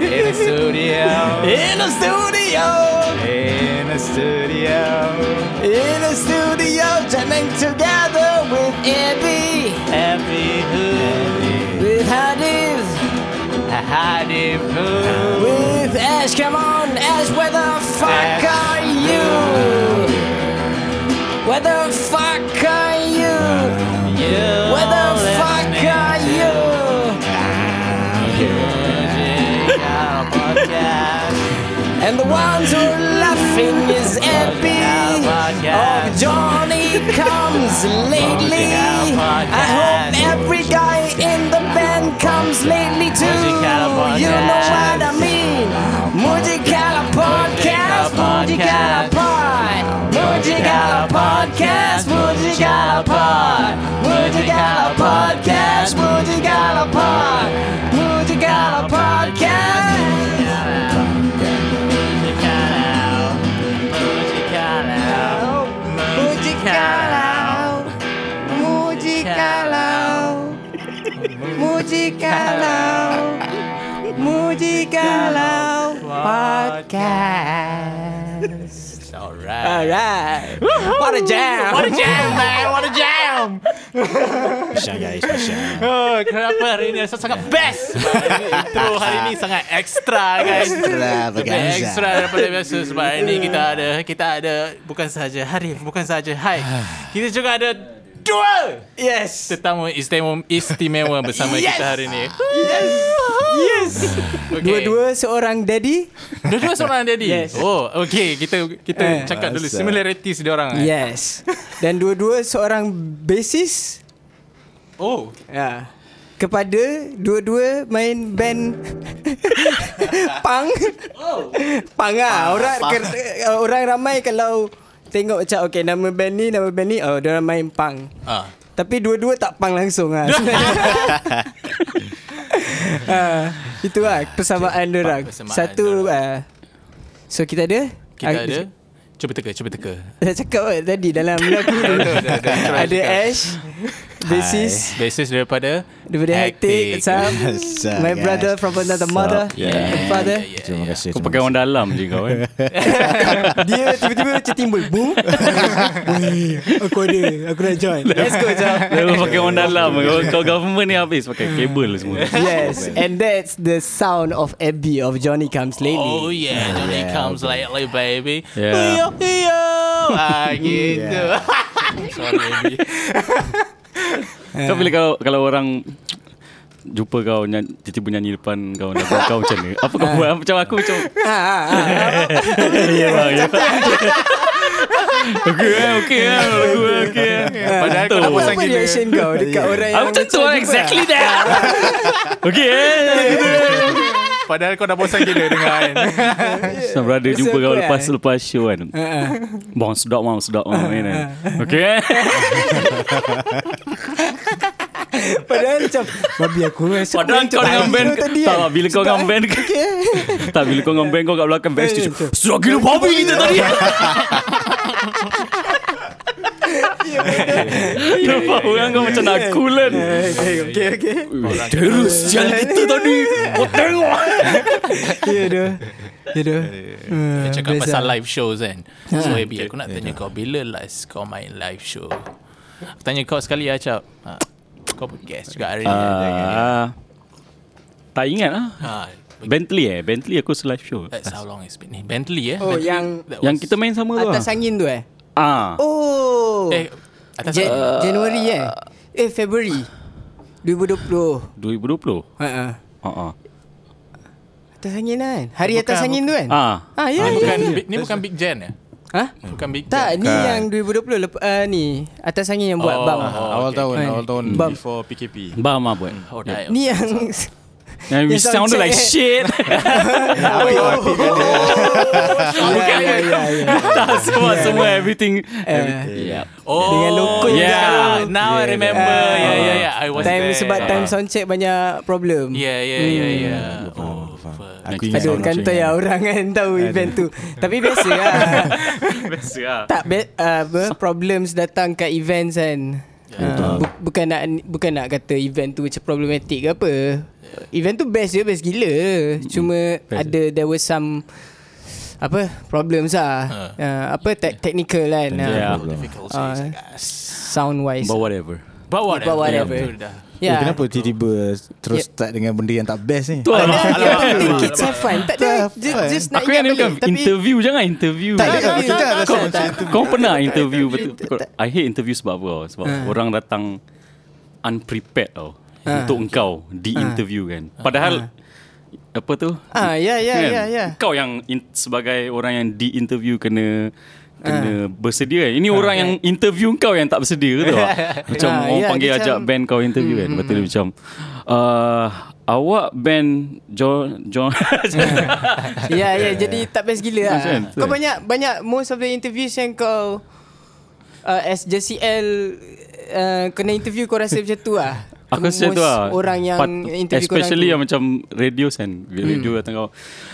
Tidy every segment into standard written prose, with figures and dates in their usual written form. In the studio. In the studio. In the studio. In the studio. Jamming together with Abby. Abby who? With Hadif. Hadif who? With Ash. Come on, Ash. Where the fuck Ash. Are you? Where the fuck are you? You. Where the fuck are you? And the ones who are laughing is Abby or Johnny comes lately. I hope every guy in the band comes lately too. You know what I mean? Mujikala Podcast, Mujikala Pod, Mujikala Podcast, Mujikala Pod, Mujikala Podcast, Mujikala Pod, Mujikala Podcast. Mujikalau Podcast. All right. Woo-hoo! What a jam, man. Syah guys. Oh, kenapa hari ini rasa sangat best. Intro hari ini sangat extra guys. Extra daripada biasa. Sebab hari ini kita ada bukan sahaja Hai. Kita juga ada dua. Yes. Tetamu istimewa bersama kita hari ini. Yes. Okay. Dua-dua seorang daddy. Yes. Oh, okay. Kita cakap dulu similarities diorang. Yes. Dan dua-dua seorang bassist. Oh. Ya. Kepada dua-dua main band punk. Oh. Punk lah. Orang ramai kalau tengok macam okay nama band ni oh diorang main punk. Tapi dua-dua tak punk langsung ah. Itu lah persamaan diorang. Satu so kita ada cuba teka. Dah cakap tadi dalam lagu ada Ash basis daripada Hectic Sam, my brother from another mother and father. Terima kasih. Kau pakai orang dalam je kau eh. Dia tiba-tiba macam timbul boom. Aku nak join. Let's go Sam. Dia pakai orang dalam. Kau government ni habis pakai kabel semua. Yes, and that's the sound of Abby of Johnny Comes Lately. Oh yeah, Johnny Comes Lately baby. Yo. Gitu. Sorry Abby. Kau bila kalau orang jumpa kau tiba-tiba nyanyi depan kau nak buat kau macam ni. Apa kau buat? Macam aku. Ya bang. Okey. Apa sangat reaction kau dekat orang yang macam exactly that. Okey. Padahal kau dah bosan gila dengar kan. Sama brother jumpa kau lepas show kan. Bang sedap kan. Okay. Padahal macam babi aku rasa. Padahal kau dengan band bila kau dengan band kau kat belakang backstage. Sedap gila babi kita tadi. Kenapa orang kau macam nak kulen. Okay. Terus jalan kita tadi. Kau tengok. Ya dah. Cakap pasal live shows kan. So Abby aku nak tanya kau, bila last kau main live show? Aku tanya kau sekali lah Cap. Kau pun guess juga hari ni. Tak ingat lah. Bentley aku live show. That's how long it's been. Bentley . Oh Bentley, yang kita main sama tu. Atas angin tu . Oh. Atas Januari . February 2020. Atas angin kan. Hari bukan, atas angin tu kan. Ni bukan Big Jan . Bukan Big Jan. Tak, ni yang 2020 ni atas angin yang buat BAM. Awal tahun before PKP. BAM lah buat. Ni yang we sounded like shit. That's semua everything. Yeah. Oh yeah. Now I remember. Yeah. I was time there. Sebab time soundcheck banyak problem. Yeah. Oh. Aduh kantor ya orang kan tahu event tu. Tapi biasalah. Tak problems datang kat events kan. Bukan nak kata event tu macam problematic ke apa. Event tu best je, best gila. Cuma best ada there was some apa problems lah. Apa technical kan. Difficult sound wise. But whatever. Yeah. Kenapa tiba-tiba terus start dengan benda yang tak best ni? Kids have fun. Tak ada. Just nak ingat balik. Jangan interview. Kau pernah interview betul. I hate interview sebab apa? Sebab orang datang unprepared tau. Untuk engkau di interview kan. Padahal apa tu? Ya. Kau yang sebagai orang yang di interview kena bersedia kan. Ini orang yang interview kau yang tak bersedia tu. Macam orang panggil ajak band kau interview kan. Lepas tu dia macam awak band John. Ya jadi tak best gila lah. Kau banyak most of the interviews yang kau as JCL kena interview kau rasa macam tu lah. Aku rasa tu lah orang yang interview, especially yang macam radio datang kau,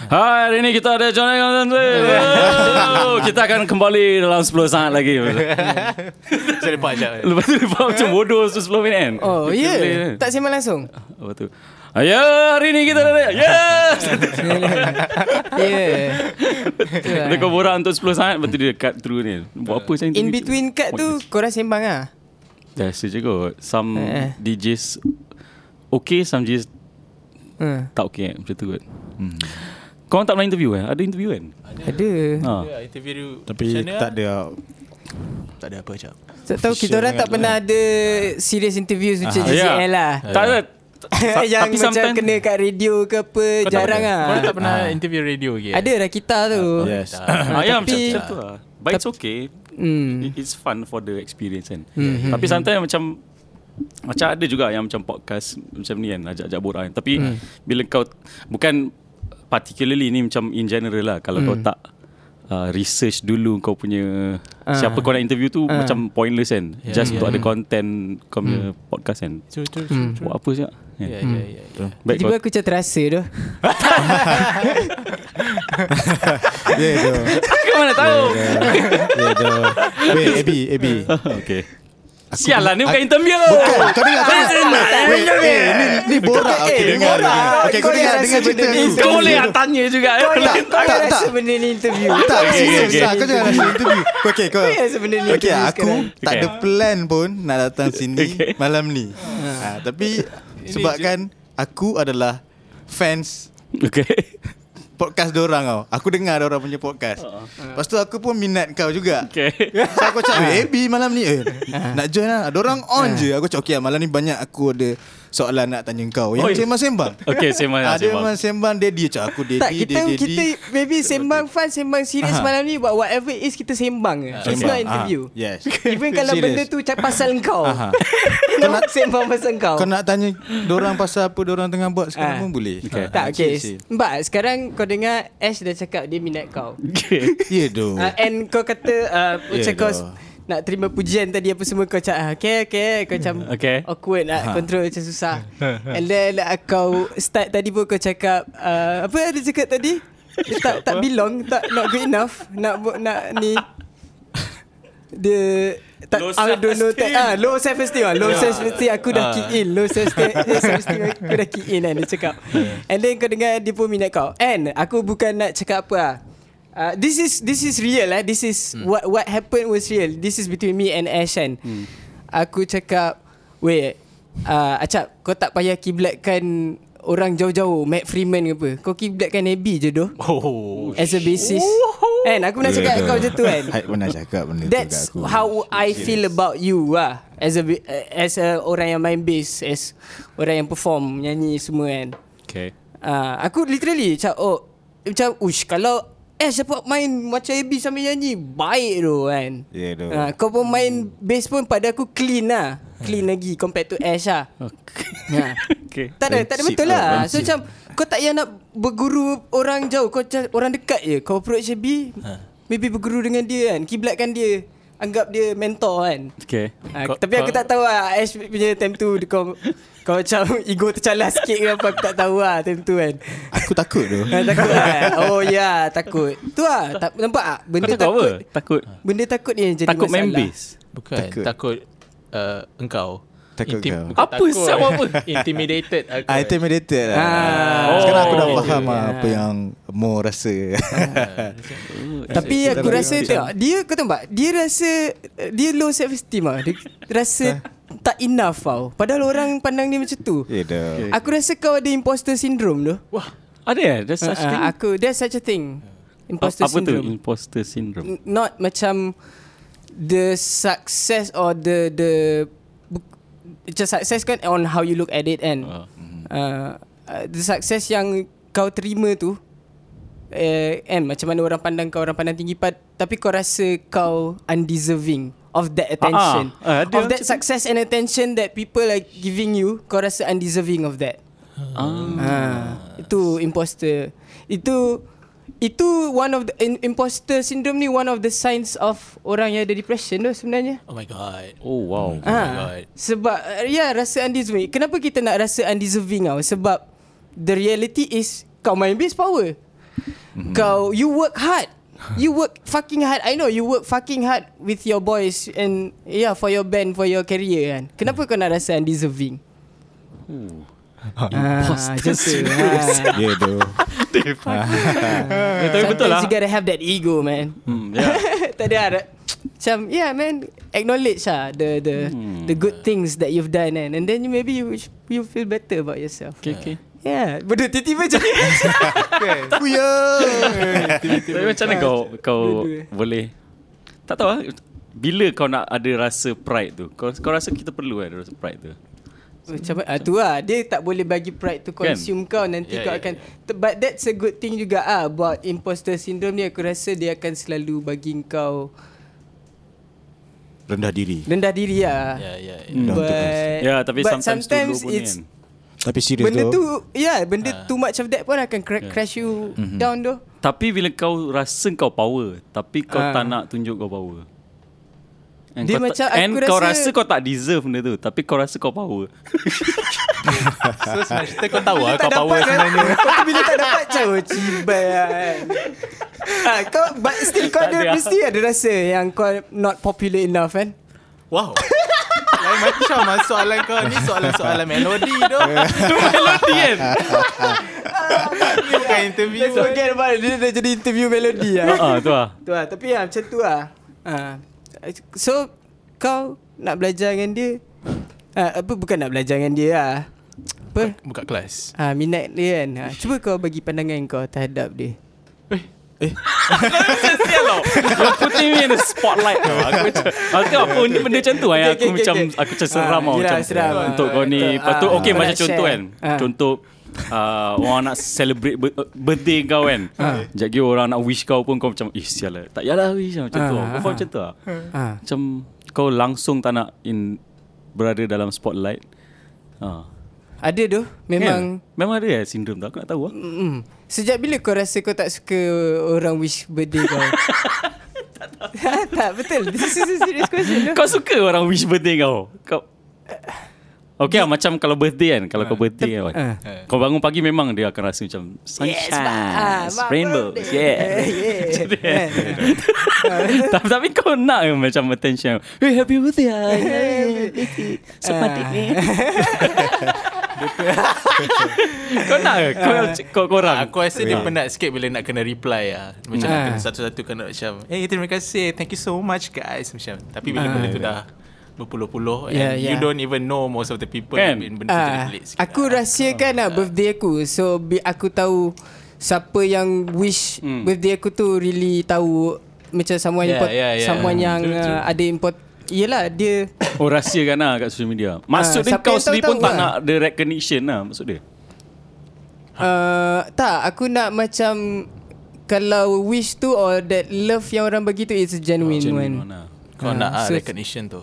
hari ni kita ada John Anderson. Kita akan kembali dalam 10 saat lagi. Saya lepak sekejap. Lepas tu lepak macam bodoh 10 minit kan. Oh ya, tak sembang langsung. Apa tu? Ya, hari ni kita ada. Yes. Yeah. Dia kau borak untuk 10 saat. Lepas tu dia cut through ni. Buat apa macam in between cut tu korang sembang lah. Biasa je kot. Some DJs okay, some DJs tak okay. Macam tu kot. Korang tak pernah interview kan? Ada interview kan? Ada interview. Tapi tak ada apa macam. Tak tahu, kita orang tak pernah ada serious interview macam JCL lah. Tak ada. Yang macam kena kat radio ke apa. Jarang lah. Korang tak pernah interview radio ke? Ada Rakita tu. Yes. Macam tu lah. But it's okay. It's fun for the experience kan. Tapi sometimes macam ada juga yang macam podcast macam ni kan, ajak-ajak borak kan. Tapi bila kau bukan particularly ni, macam in general lah, kalau kau tak research dulu kau punya siapa kau nak interview tu, macam pointless kan. Just untuk ada content kau punya podcast kan. True. Buat apa sekejap. Tiba-tiba aku macam terasa tu. Ya tu. Kau mana tahu. Ya tu. Weh Abi. Okay. Sialah, ni bukan interview. Bukan. Kau dengar. Ni borak. Okay, dengar. Okay, kau dengar cerita ni. Kau boleh tanya juga. Tak rasa benda ni interview. Tak, serius. Kau jangan rasa interview. Okay, kau rasa benda ni. Okay, aku tak ada plan pun nak datang sini malam ni. Tapi sebabkan aku adalah fans. Okay. Podcast diorang tau. Aku dengar diorang punya podcast. Lepas tu aku pun minat kau juga. Okay. So aku cakap, AB malam ni nak join lah. Diorang on je. Aku cakap, okay malam ni banyak aku ada soalan nak tanya kau. Yang sembang-sembang. Okay, sembang-sembang. Ada sembang daddy. Cakap aku daddy. Tak, kita maybe sembang fun, sembang serius malam ni. But whatever it is, kita sembang. It's not interview. Yes. Even kalau benda tu pasal kau. Kau nak sembang pasal kau. Kau nak tanya diorang pasal apa diorang tengah buat sekarang pun boleh. Tak, okay. Mbak, sekarang kau dengar Ash dah cakap dia minat kau. Ya doh. And kau kata macam kau nak terima pujian tadi apa semua, kau cakap okay kau macam awkward nak control macam susah. And then kau start tadi pun kau cakap apa dia cakap tadi? Dia tak belong, tak not good enough, nak ni. Dia tak, I don't know, low self esteem. Low self esteem aku dah kick in. Low self esteem aku dah kick in kan. Dia cakap and then kau dengar dia pun minat kau. And aku bukan nak cakap apa lah. This is real lah. This is what happened was real. This is between me and Ash kan. Aku cakap, weh Acap, kau tak payah kiblatkan orang jauh-jauh, Matt Freeman ke apa. Kau kiblatkan Abby je doh. As a basis. Kan aku pernah cakap kau macam tu kan. Aku pernah cakap benda tu kat aku. That's how I feel about you lah. As a orang yang main bass, as orang yang perform, nyanyi semua kan. Okay. Aku literally cakap kalau siapa main macam Abby sambil nyanyi, baik tu kan. Yeah, doh. Kau pun main bass pun pada aku clean lah. Clean lagi compared to Ash lah. Okay. Tak ada betul lah. So macam kau tak payah nak berguru orang jauh. Kau orang dekat je. Kau approach Shabby, maybe berguru dengan dia kan. Kiblatkan dia, anggap dia mentor kan. Okay. Tapi aku tak tahu lah Ash punya time tu kau macam ego tercalar sikit ke apa. Aku tak tahu lah time tu kan. Aku takut tu. Takut kan. Oh ya, takut. Tu lah nampak tak? Benda takut. Benda takut ni yang jadi masalah. Takut main bass. Bukan. Takut engkau. Takut kau. Apa siapa apa? Intimidated aku. Intimidated lah. Sekarang aku dah faham apa yang Mo rasa. Tapi aku rasa tengok, dia kau tengok dia rasa dia low self esteem ah. Dia rasa tak enough tau. Padahal orang pandang dia macam tu. Aku rasa kau ada imposter syndrome tu. Wah, ada ya? There's such thing. Aku there's such a thing. Imposter syndrome. Apa tu imposter syndrome? Not macam the success or the just success kan on how you look at it kan. The success yang kau terima tu kan macam mana orang pandang kau, orang pandang tinggi tapi kau rasa kau undeserving of that attention. Of that success and attention that people are giving you, kau rasa undeserving of that. Itu imposter. Itu one of the imposter syndrome ni one of the signs of orang yang ada depression tu sebenarnya. Oh my god. Oh wow. Oh my god. Sebab rasa undeserving. Kenapa kita nak rasa undeserving tau? Sebab the reality is kau main base power. Kau you work hard. You work fucking hard. I know you work fucking hard with your boys and for your band, for your career kan. Kenapa kau nak rasa undeserving? Imposter syndrome. Yeah though. Sometimes you gotta have that ego, man. Tak ada. Macam man, acknowledge the good things that you've done, and then you maybe you feel better about yourself. Okay. Yeah, benda tiba-tiba jadi. Puya. Tapi macam mana kau boleh? Tak tahu lah. Bila kau nak ada rasa pride tu? Kau rasa kita perlu ada rasa pride tu? Macam tu lah. Dia tak boleh bagi pride to consume kau. Nanti kau akan But that's a good thing juga about imposter syndrome ni. Aku rasa dia akan selalu bagi kau rendah diri lah. But sometimes it's tapi serius benda tu too much of that pun akan crash you down tu. Tapi bila kau rasa kau power, tapi kau tak nak tunjuk kau power, and kau rasa kau tak deserve benda tu, tapi kau rasa kau power. So sebenarnya kau tahu kau power sebenarnya. Kau bila tak dapat jauh cibai kau, but still kau mesti ada rasa yang kau not popular enough kan. Wow. Lain macam soalan kau ni, soalan melodi tu. Melodi kan. Ni bukan interview. Let's forget about it. Dia dah jadi interview melodi lah. Tu lah tapi macam tu lah. So kau nak belajar dengan dia bukan nak belajar dengan dia lah. Buka kelas minat dia kan. Cuba kau bagi pandangan kau terhadap dia. You're putting me in the spotlight. Aku apa ni benda macam tu. Aku macam seram tau untuk kau ni. Lepas tu okay macam contoh kan. Contoh orang nak celebrate birthday kau kan. Sekejap lagi orang nak wish kau pun kau macam sialah, tak payahlah wish macam tu. Kau faham macam tu lah. Macam kau langsung tak nak berada dalam spotlight. Ada tu. Memang ada sindrom tu. Aku nak tahu lah. Sejak bila kau rasa kau tak suka orang wish birthday kau? Tak betul. This is a serious question. Kau suka orang wish birthday kau? Okay lah, macam kalau birthday kan. Kalau kau birthday kan, kau bangun pagi memang dia akan rasa macam sunshine, rainbow. Tapi kau nak macam attention. Hey, happy birthday. Sepatik ni. Kau nak korang. Aku rasa dia penat sikit bila nak kena reply lah. Macam satu-satu kena macam terima kasih, thank you so much guys macam. Tapi bila benda tu dah berpuluh-puluh and you don't even know most of the people benda sikit. Aku rahsiakan birthday aku. So aku tahu siapa yang wish birthday aku tu really tahu macam someone yang ada import. Yelah dia rahsiakan kat social media. Maksud dia kau sendiri pun tak nak the recognition lah maksud dia. Tak, aku nak macam kalau wish tu or that love yang orang bagi tu it's a genuine one. Kau nak recognition tu.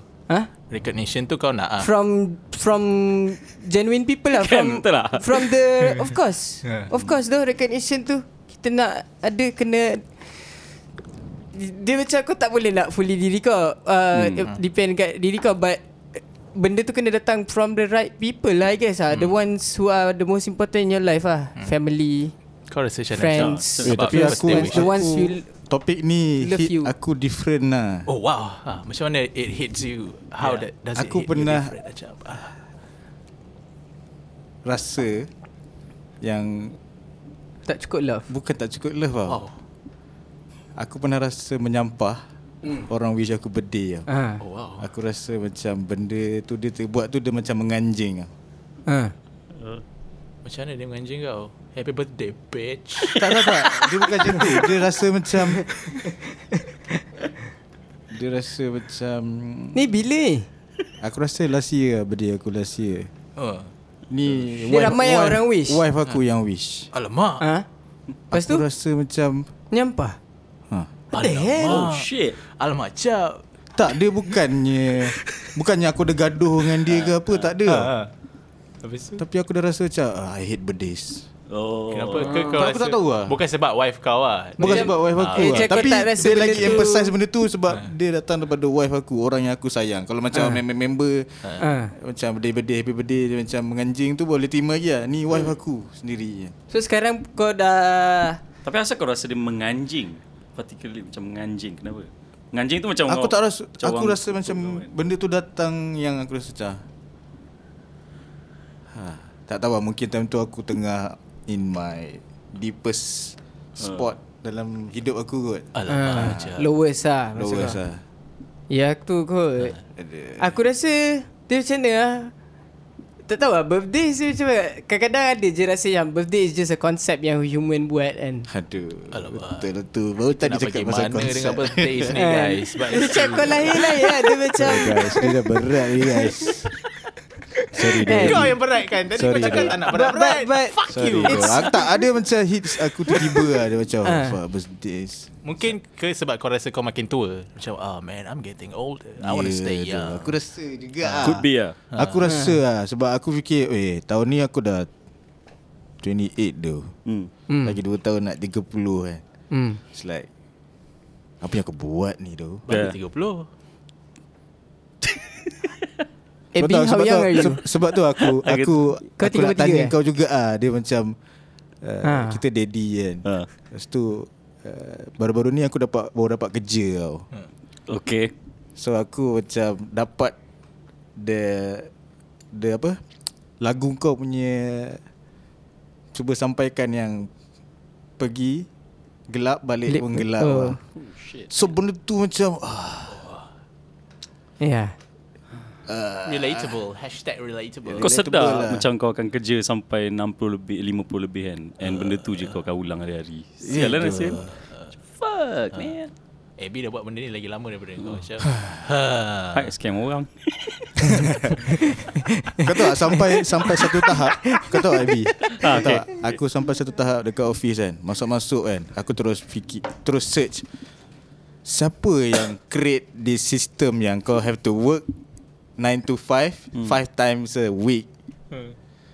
Recognition tu kau nak from genuine people lah. From the of course though, recognition tu kita nak ada kena. Dia macam kau tak boleh nak fully diri kau depend kat diri kau, but benda tu kena datang from the right people lah I guess the ones who are the most important in your life family, friends, tapi the ones you topik ni love hit you. Aku different lah. Oh wow, macam mana it hits you? How yeah. Does it aku hit pernah you different macam, rasa yang tak cukup love. Bukan tak cukup love tau. Oh. Aku pernah rasa menyampah. Orang wish aku birthday tau. Oh, wow. Aku rasa macam benda tu dia buat tu dia macam menganjing tau. Macam mana dia menganjing kau? Happy birthday bitch. Tak. Dia bukan macam tu. Dia rasa macam dia rasa macam ni bila? Aku rasa last year birthday aku last year. Oh. Ni dia ramai orang wish. Wife aku yang wish. Alamak. Lepas tu aku rasa macam nyampah. What the hell? Oh shit. Alamak cap. Tak, dia bukannya aku ada gaduh dengan dia ke apa. Tak ada. Tapi aku dah rasa macam I hate birthdays. Oh. Kenapa kau rasa? Aku tak tahu lah. Bukan sebab wife kau lah. Bukan sebab wife aku lah. Tapi dia lagi emphasize benda tu sebab dia datang daripada wife aku, orang yang aku sayang. Kalau macam member macam birthday, happy birthday dia macam menganjing tu boleh terima je lah. Ni wife aku sendiri. So sekarang kau dah. Tapi asal kau rasa dia menganjing? Particularly macam menganjing, kenapa? Menganjing tu macam aku tak rasa. Aku rasa macam benda tu datang yang aku rasa macam tak tahu lah, mungkin time tu aku tengah in my deepest spot dalam hidup aku kot. Lowest lah. Lowest lah. Ya tu kot. Aku rasa dia macam mana lah. Tak tahu lah, birthday je macam mana. Kadang-kadang ada je rasa yang birthday is just a concept yang human buat kan. Aduh. Alamak. Betul tu. Baru tadi cakap pasal konsep. Nak pergi dengan birthday ni guys. Dia cakap lahir-lahir lah. Dia macam guys, dia dah berat ni guys. Sorry dude. Kau yang berat kan. Tadi kau cakap tak nak berat-berat. Fuck you. Tak ada macam hits aku tiba-tiba lah. Dia macam birthday. Mungkin ke sebab kau rasa kau makin tua. Macam man I'm getting older, I want to stay young. Aku rasa juga could be lah. Aku rasa lah. Sebab aku fikir tahun ni aku dah 28 tu. Lagi 2 tahun nak 30 kan. It's like apa yang aku buat ni tu. Baru 30. Sebab tu aku nak tanya kau juga dia macam kita daddy kan. Lepas tu baru-baru ni aku baru dapat kerja tau. Okay. So aku macam dapat the apa? Lagu kau punya cuba sampaikan yang pergi gelap balik pun gelap. Oh. So benda tu macam yeah. Relatable. #Relatable. Kau sedar lah. Macam kau akan kerja sampai 60 lebih 50 lebih kan. And benda tu je kau akan ulang hari-hari. Sialan nasib. Fuck man. Abby dah buat benda ni lagi lama daripada kau macam. Hai scam orang. Kau tahu sampai satu tahap. Kau tahu Abby. Okay. Aku sampai satu tahap dekat office kan. Masuk-masuk kan. Aku terus fikir, terus search siapa yang create this system yang kau have to work 9 to 5 5 times a week.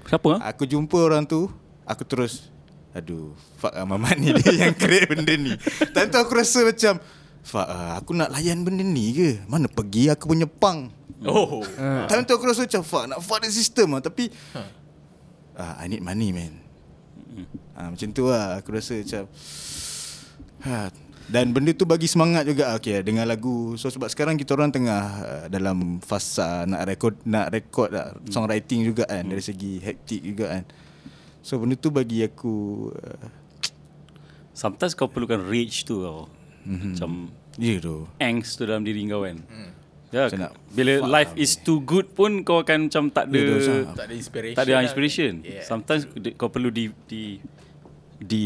Siapa? Aku jumpa orang tu. Aku terus aduh, fuck lah mamat ni. Dia yang create benda ni. Time tu aku rasa macam fuck lah, aku nak layan benda ni ke? Mana pergi aku punya pang. Time tu aku rasa macam fuck, nak fuck the system lah. Tapi I need money man. Macam tu lah. Aku rasa macam dan benda tu bagi semangat juga. Okay, dengar lagu. So sebab sekarang kita orang tengah dalam fasa nak record lah, songwriting juga kan. Dari segi hektik juga kan. So benda tu bagi aku sometimes kau perlukan rage tu tau. Macam angst tu dalam diri kau kan. Ya, bila life is too good pun kau akan macam tak ada inspiration. Tak ada inspiration. Yeah. Sometimes kau perlu di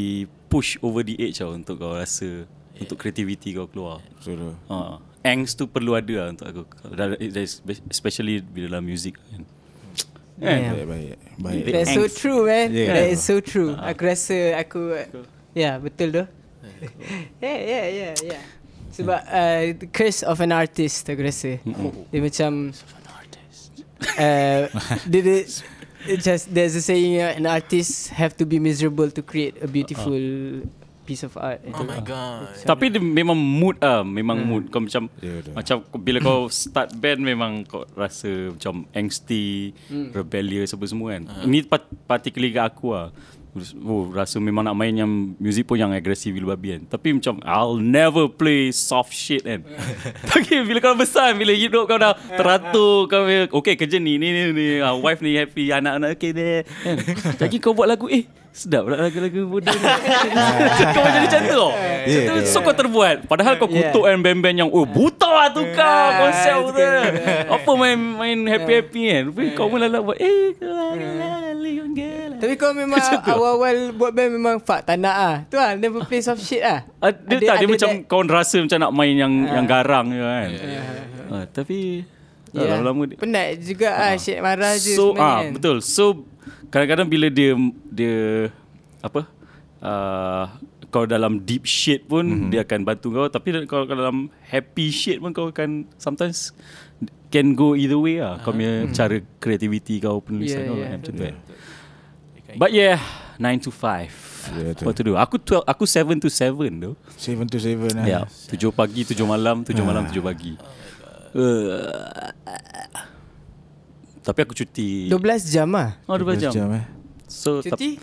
push over the edge tau untuk kau rasa. Untuk kreativiti kau keluar. Betul. Angst tu perlu ada lah untuk aku. Especially bila dalam music kan. Baik. That's so true man. That is so true. Aku rasa betul tu. Yeah. Sebab the curse of an artist aku rasa. Dia macam of an artist. There's a saying an artist have to be miserable to create a beautiful piece of art. Oh my god. Tapi dia memang mood ah. Memang mood. Kau macam macam bila kau start band memang kau rasa macam angsty, rebellious apa semua kan. Ini particularly kat aku lah. oh, rasa memang nak main yang music pun yang agresif gila babi kan. Tapi macam I'll never play soft shit kan. Tapi bila kau besar, bila hidup kau dah teratur, kau okay kerja ni wife ni happy, anak-anak okay deh kan. Lagi kau buat lagu sedap lah lagu-lagu bodoh ni. Kau jadi macam tu. So kau terbuat. Padahal kau kutuk kan band-band yang buta lah tu kau, konsep tu. Apa main happy-happy kan. Tapi kau pun lalak buat tapi kau memang awal-awal buat band memang fuck tak nak ah. Tu lah never play soft shit ah. Dia macam kau rasa macam nak main yang garang je kan. Tapi lama-lama penat juga ah, shit marah je sebenarnya. So betul. So kadang-kadang bila dia apa kau dalam deep shit pun dia akan bantu kau, tapi kalau dalam happy shit pun kau akan sometimes can go either way lah. Kau punya cara kreativiti kau, penulisan kau macam tu. But 9 to 5. What to do? Aku 7 to 7 tu. 7 to 7 lah. Yeah. 7 pagi 7 malam, 7 malam 7 pagi. Tapi aku cuti 12 jam lah. 12 jam So, cuti?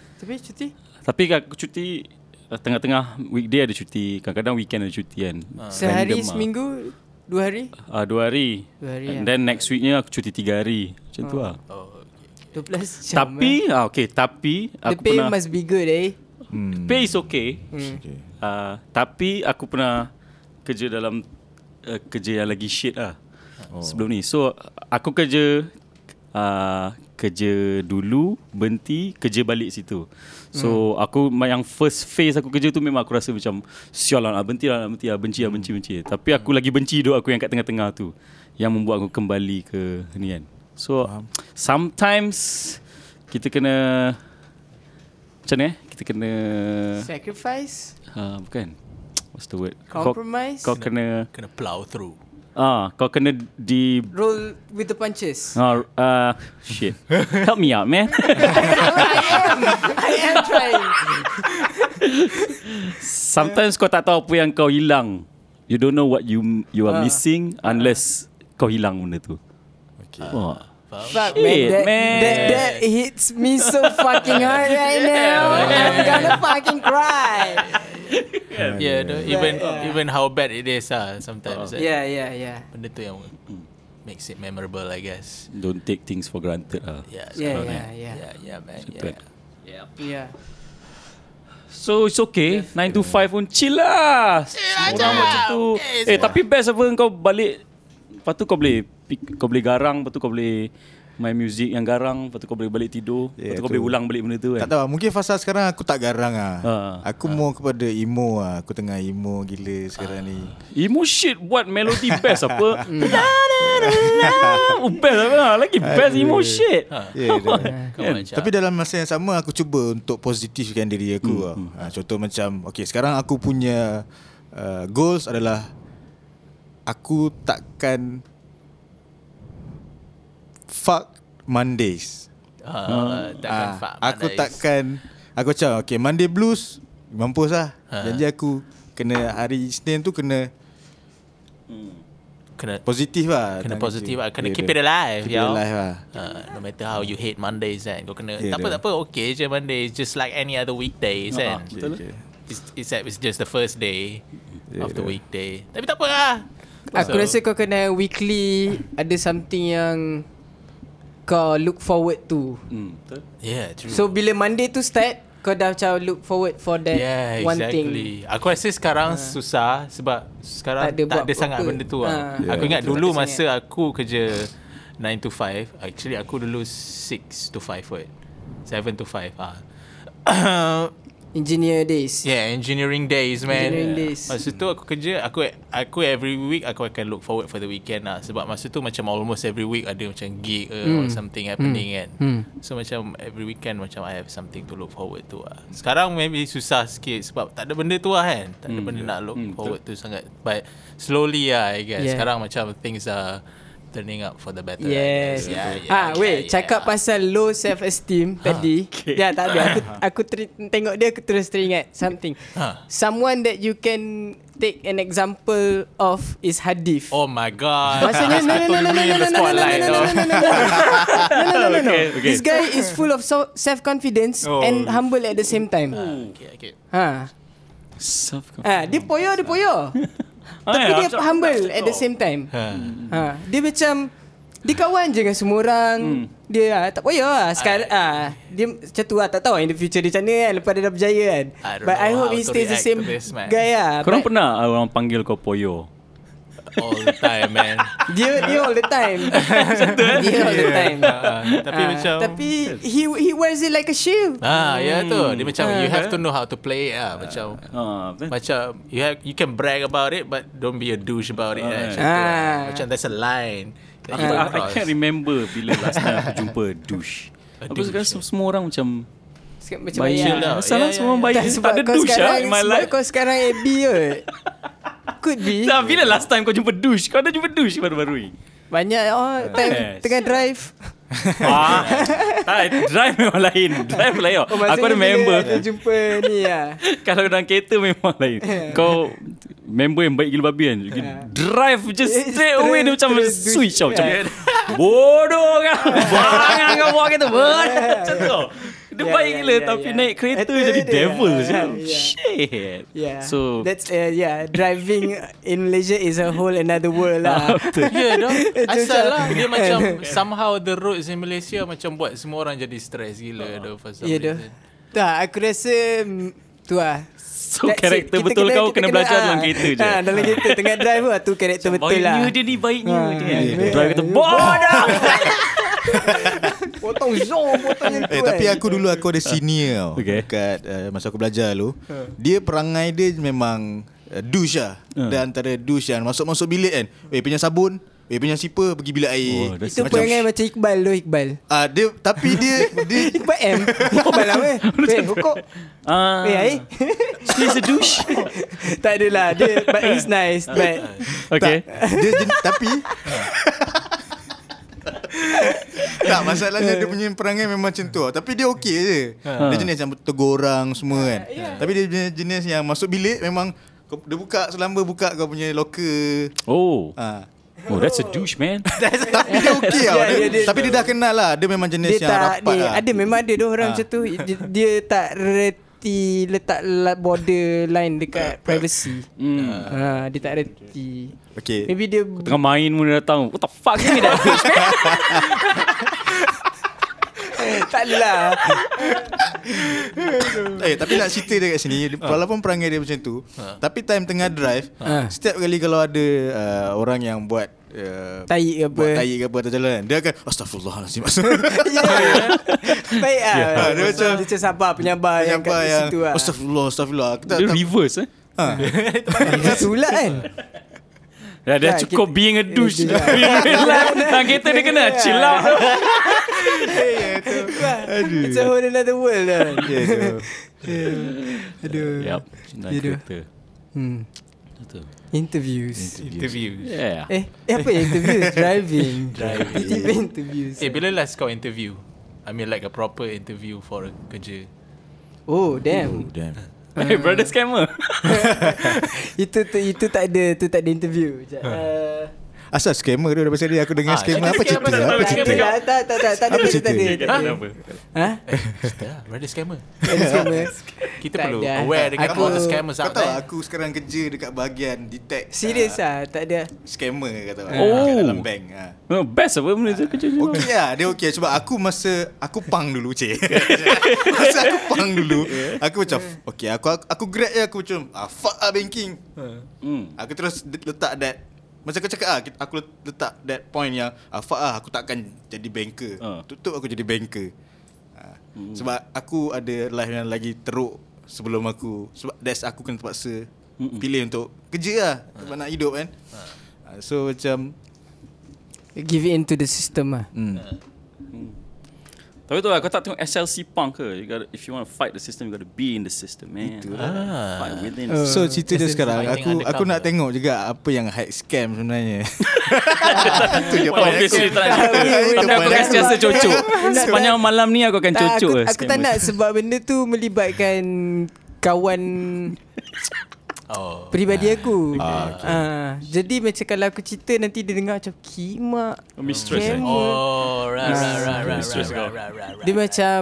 Tapi aku cuti tengah-tengah weekday ada cuti. Kadang-kadang weekend ada cuti kan. Sehari, seminggu? 2 hari? 2 hari. And then next weeknya aku cuti 3 hari. Macam tu lah. 12 jam. Tapi aku pay pernah, must be good pay is okay. Tapi aku pernah kerja dalam kerja yang lagi shit lah. Sebelum ni. So aku kerja dulu, berhenti, kerja balik situ. So aku yang first phase aku kerja tu memang aku rasa macam sial lah, nak berhenti lah, benci. Tapi aku lagi benci duk aku yang kat tengah-tengah tu, yang membuat aku kembali ke ni kan. So sometimes kita kena macam ni kita kena sacrifice? Bukan. What's the word? Compromise? Kau kena plow through. Kau kena di roll with the punches. Shit. Help me out, man. I am trying. Sometimes kau tak tahu apa yang kau hilang. You don't know what you are missing unless kau hilang benda tu. Okay. Fuck, man. That hits me so fucking hard right now. I'm gonna fucking cry. Even how bad it is sometimes. Benda tu yang makes it memorable, I guess. Don't take things for granted. Yeah, man. So it's okay. 9 to 5 pun chill lah. Orang macam tu. Tapi best apa kau balik, lepas tu kau boleh garang, lepas tu kau boleh main muzik yang garang, lepas tu kau boleh balik tidur, lepas tu kau boleh ulang balik benda tu kan. Tak tahu, mungkin fasa sekarang aku tak garang lah. Aku more kepada emo lah. Aku tengah emo gila sekarang ni. Emo shit buat melodi best apa. Best apa lagi, best emo shit. Tapi dalam masa yang sama aku cuba untuk positifkan diri aku lah. Contoh macam okay, sekarang aku punya goals adalah aku takkan fuck Mondays. Aku macam okay, Monday blues mampus lah. Janji aku kena hari Isnin tu kena positif lah. Kena positif lah. Kena keep it alive. Keep it alive lah. No matter how you hate Mondays kan. Kau kena tak apa okay je Mondays, just like any other weekdays kan. It's just the first day of the weekday. Tapi tak apa lah. Aku rasa kau kena weekly ada something yang kau look forward to. Betul? Yeah, true. So bila Monday tu start, kau dah macam look forward for that one thing. Aku rasa sekarang susah sebab sekarang tak ada sangat benda tu lah. Aku ingat dulu masa aku kerja 9 to 5, actually aku dulu 6 to 5 kot. 7 to 5 engineer days. Yeah, engineering days, man. Masa tu aku kerja, aku every week aku akan look forward for the weekend lah. Sebab masa tu macam almost every week ada macam gig or something happening kan. So macam every weekend macam I have something to look forward to lah. Sekarang maybe susah sikit sebab tak ada benda tu lah kan. Tak ada benda nak look forward to sangat. But slowly lah I guess. Sekarang macam things are turning up for the better. Yes. Cakap pasal low self esteem tadi. Okay. Ya, tak ada. Aku tengok dia, aku terus teringat something. Someone that you can take an example of is Hadif. Oh my god. Maksudnya no. This guy is full of self confidence and humble at the same time. Okay. Self confidence. Dia poyo. Tapi dia humble at the same time. Dia macam dia kawan je dengan semua orang. Dia tak payah lah sekarang. Dia macam tu lah. Tak tahu in the future dia macam ni kan, lepas dia dah berjaya kan. But I hope he stays the same guy lah. Korang pernah orang panggil kau Poyo? All the time, man. Dia all the time. Dia all the time. Tapi macam, tapi he wears it like a shield. Ya tu. Dia macam you have to know how to play it lah. Macam you can brag about it, but don't be a douche about it. Macam there's a line. I can't remember bila last time aku jumpa douche. Aku sekarang semua orang macam bayar lah. Salah semua bayar. Tak ada douche lah in my life. Sebab kau sekarang AB ke? Could be. Dah bila last time kau jumpa douche? Kau ada jumpa douche baru-baru ni? Banyak time tengah drive. Drive memang lain. Drive lain. Aku ada member. Aku jumpa ni lah. Kalau dalam kereta memang lain. Kau member yang baik gila babi kan. Drive je straight away dia macam switch tau. Bodoh kan. Barangan kau buat kereta. Macam tu. Dia baik gila tapi naik kereta jadi devil. Shit. So that's driving in Malaysia is a whole another world lah. Asal lah dia macam somehow the roads in Malaysia macam buat semua orang jadi stress gila for some reason. Tak, aku rasa tu lah. So karakter betul kau kena belajar dalam kereta je. Dalam kereta tengah drive lah tu karakter betul lah. Baiknya dia ni, baiknya dia. Drive kereta bodoh. Potong zon, potong yang tu. Tapi aku dulu aku ada senior dekat masa aku belajar dulu. Dia perangai dia memang douche lah. Dan antara douche yang masuk-masuk bilik kan. Punya sabun. Punya siapa pergi bilik air. Itu perangai macam Iqbal tu, Iqbal. Dia tapi dia Iqbal M. Iqbal lah weh. Hukuk. Weh air. He's a douche. Tak adalah dia, but he's nice. But okay. Tapi tak, masalahnya dia punya perangai memang macam tu. Tapi dia okey je. Dia jenis yang tegur orang semua kan. Tapi dia jenis yang masuk bilik memang dia buka, selamba buka kau punya locker. Oh, that's a douche, man. Tapi dia okey lah. Tapi dia dah kenal lah. Dia memang jenis dia yang rapat lah. Ada memang ada dua orang macam tu. Dia tak reti letak border line dekat privacy. Dia tak reti. Okay. Maybe dia tengah main pun dia datang. What the fuck is that bitch? Tak lah. Tapi nak cerita dekat sini, walaupun perangai dia macam tu, tapi time tengah drive, setiap kali kalau ada orang yang buat tai ke apa, buat tai ke apa atas jalan, dia akan astagfirullahalazim. Baiklah. Dia macam sabar, penyabar yang kat situ lah. Astagfirullah. Dia reverse Itulah kan. Dah cukup being a douche. Dalam kereta dia kena chill out. It's a whole another world. Yap. Dalam kereta. Interviews. Apa interviews? Driving. Interviews. Bila last kau interview? I mean like a proper interview for a kerja. Oh damn. Brother scammer. Itu tak ada interview. Asal scammer tu, daripada dia aku dengar scammer apa cerita? Tak ada cerita. Brother scammer. Kita perlu aware dekat brother scammer. Kau tahu aku sekarang kerja dekat bahagian detect. Serius ah, tak ada scammer kata dalam bank. Best apa benda tu kerja. Okey ah, dia okey sebab aku masa aku pang dulu aku macam okey aku grad je, aku macam fuck up banking. Aku terus letak that. Masa aku cakap aku letak that point yang aku takkan jadi banker. Tutup aku jadi banker. Sebab aku ada life yang lagi teruk sebelum aku. Sebab that's aku kena terpaksa pilih untuk kerja lah. Sebab nak hidup kan. So macam give it into the system lah. Tapi tu lah, kau tak tengok SLC Punk ke? You gotta, if you want to fight the system, you gotta be in the system, man. Betul lah. Fight within the system. So cerita dia sekarang, aku nak tengok juga apa yang hide scam sebenarnya. Itu je point aku. Tapi aku kasi rasa cocok. Sepanjang malam ni aku akan cocok. Aku tak nak sebab benda tu melibatkan kawan peribadi aku. Jadi macam kalau aku cerita nanti dia dengar macam kimak, mistress. Right. Dia macam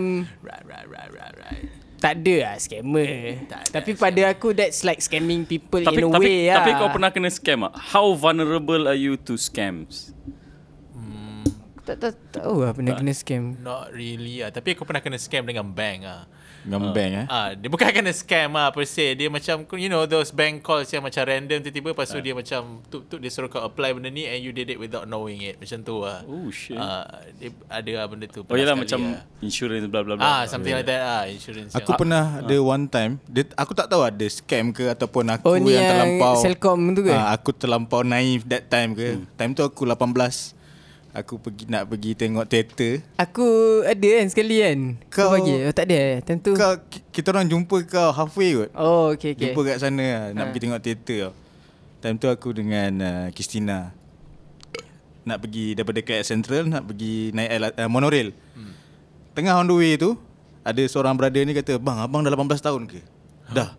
tak ada lah scammer. Tapi pada aku that's like scamming people in a way. Tapi kau pernah kena scam tak? How vulnerable are you to scams? Tak tahu lah pernah kena scam. Not really lah. Tapi aku pernah kena scam dengan bank lah. Dia bukan kena scam lah per se. Dia macam, you know those bank calls yang macam random tiba-tiba. Lepas tu dia macam tuk-tuk dia suruh kau apply benda ni, and you did it without knowing it. Macam tu lah. Oh shit. Dia ada lah benda tu. Oh yelah macam insurance blah blah blah. Something like that lah. Insurance. Aku pernah ada one time dia, aku tak tahu ada scam ke ataupun aku yang terlampau Selcom tu ke. Aku terlampau naive that time ke. Time tu aku 18. Aku nak pergi tengok teater. Aku ada kan sekali kan. Kau bagi? Oh, tak ada. Tentu. Kau, kita orang jumpa kau halfway kot. Oh okay. Jumpa kat sana nak pergi tengok teater. Time tu aku dengan Christina nak pergi daripada KL Central, nak pergi naik monorail. Tengah on the way tu ada seorang brother ni kata, "Bang, abang dah 18 tahun ke?" Dah.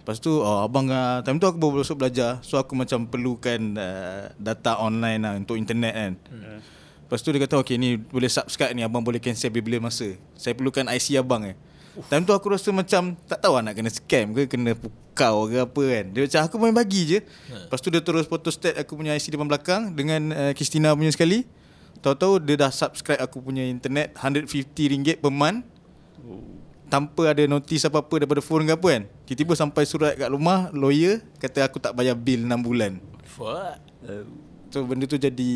Lepas tu abang time tu aku baru belajar. So aku macam perlukan data online lah untuk internet kan. Lepas tu dia kata okay ni boleh subscribe ni, abang boleh cancel bila masa. Saya perlukan IC abang . Time tu aku rasa macam tak tahu lah nak kena scam ke, kena pukau ke apa kan. Dia macam aku main bagi je. Lepas tu dia terus photostat aku punya IC depan belakang dengan Christina punya sekali. Tahu-tahu dia dah subscribe aku punya internet RM150 per month. Tanpa ada notis apa-apa daripada phone ke apa kan. Tiba-tiba sampai surat kat rumah, lawyer kata aku tak bayar bil 6 bulan. So benda tu jadi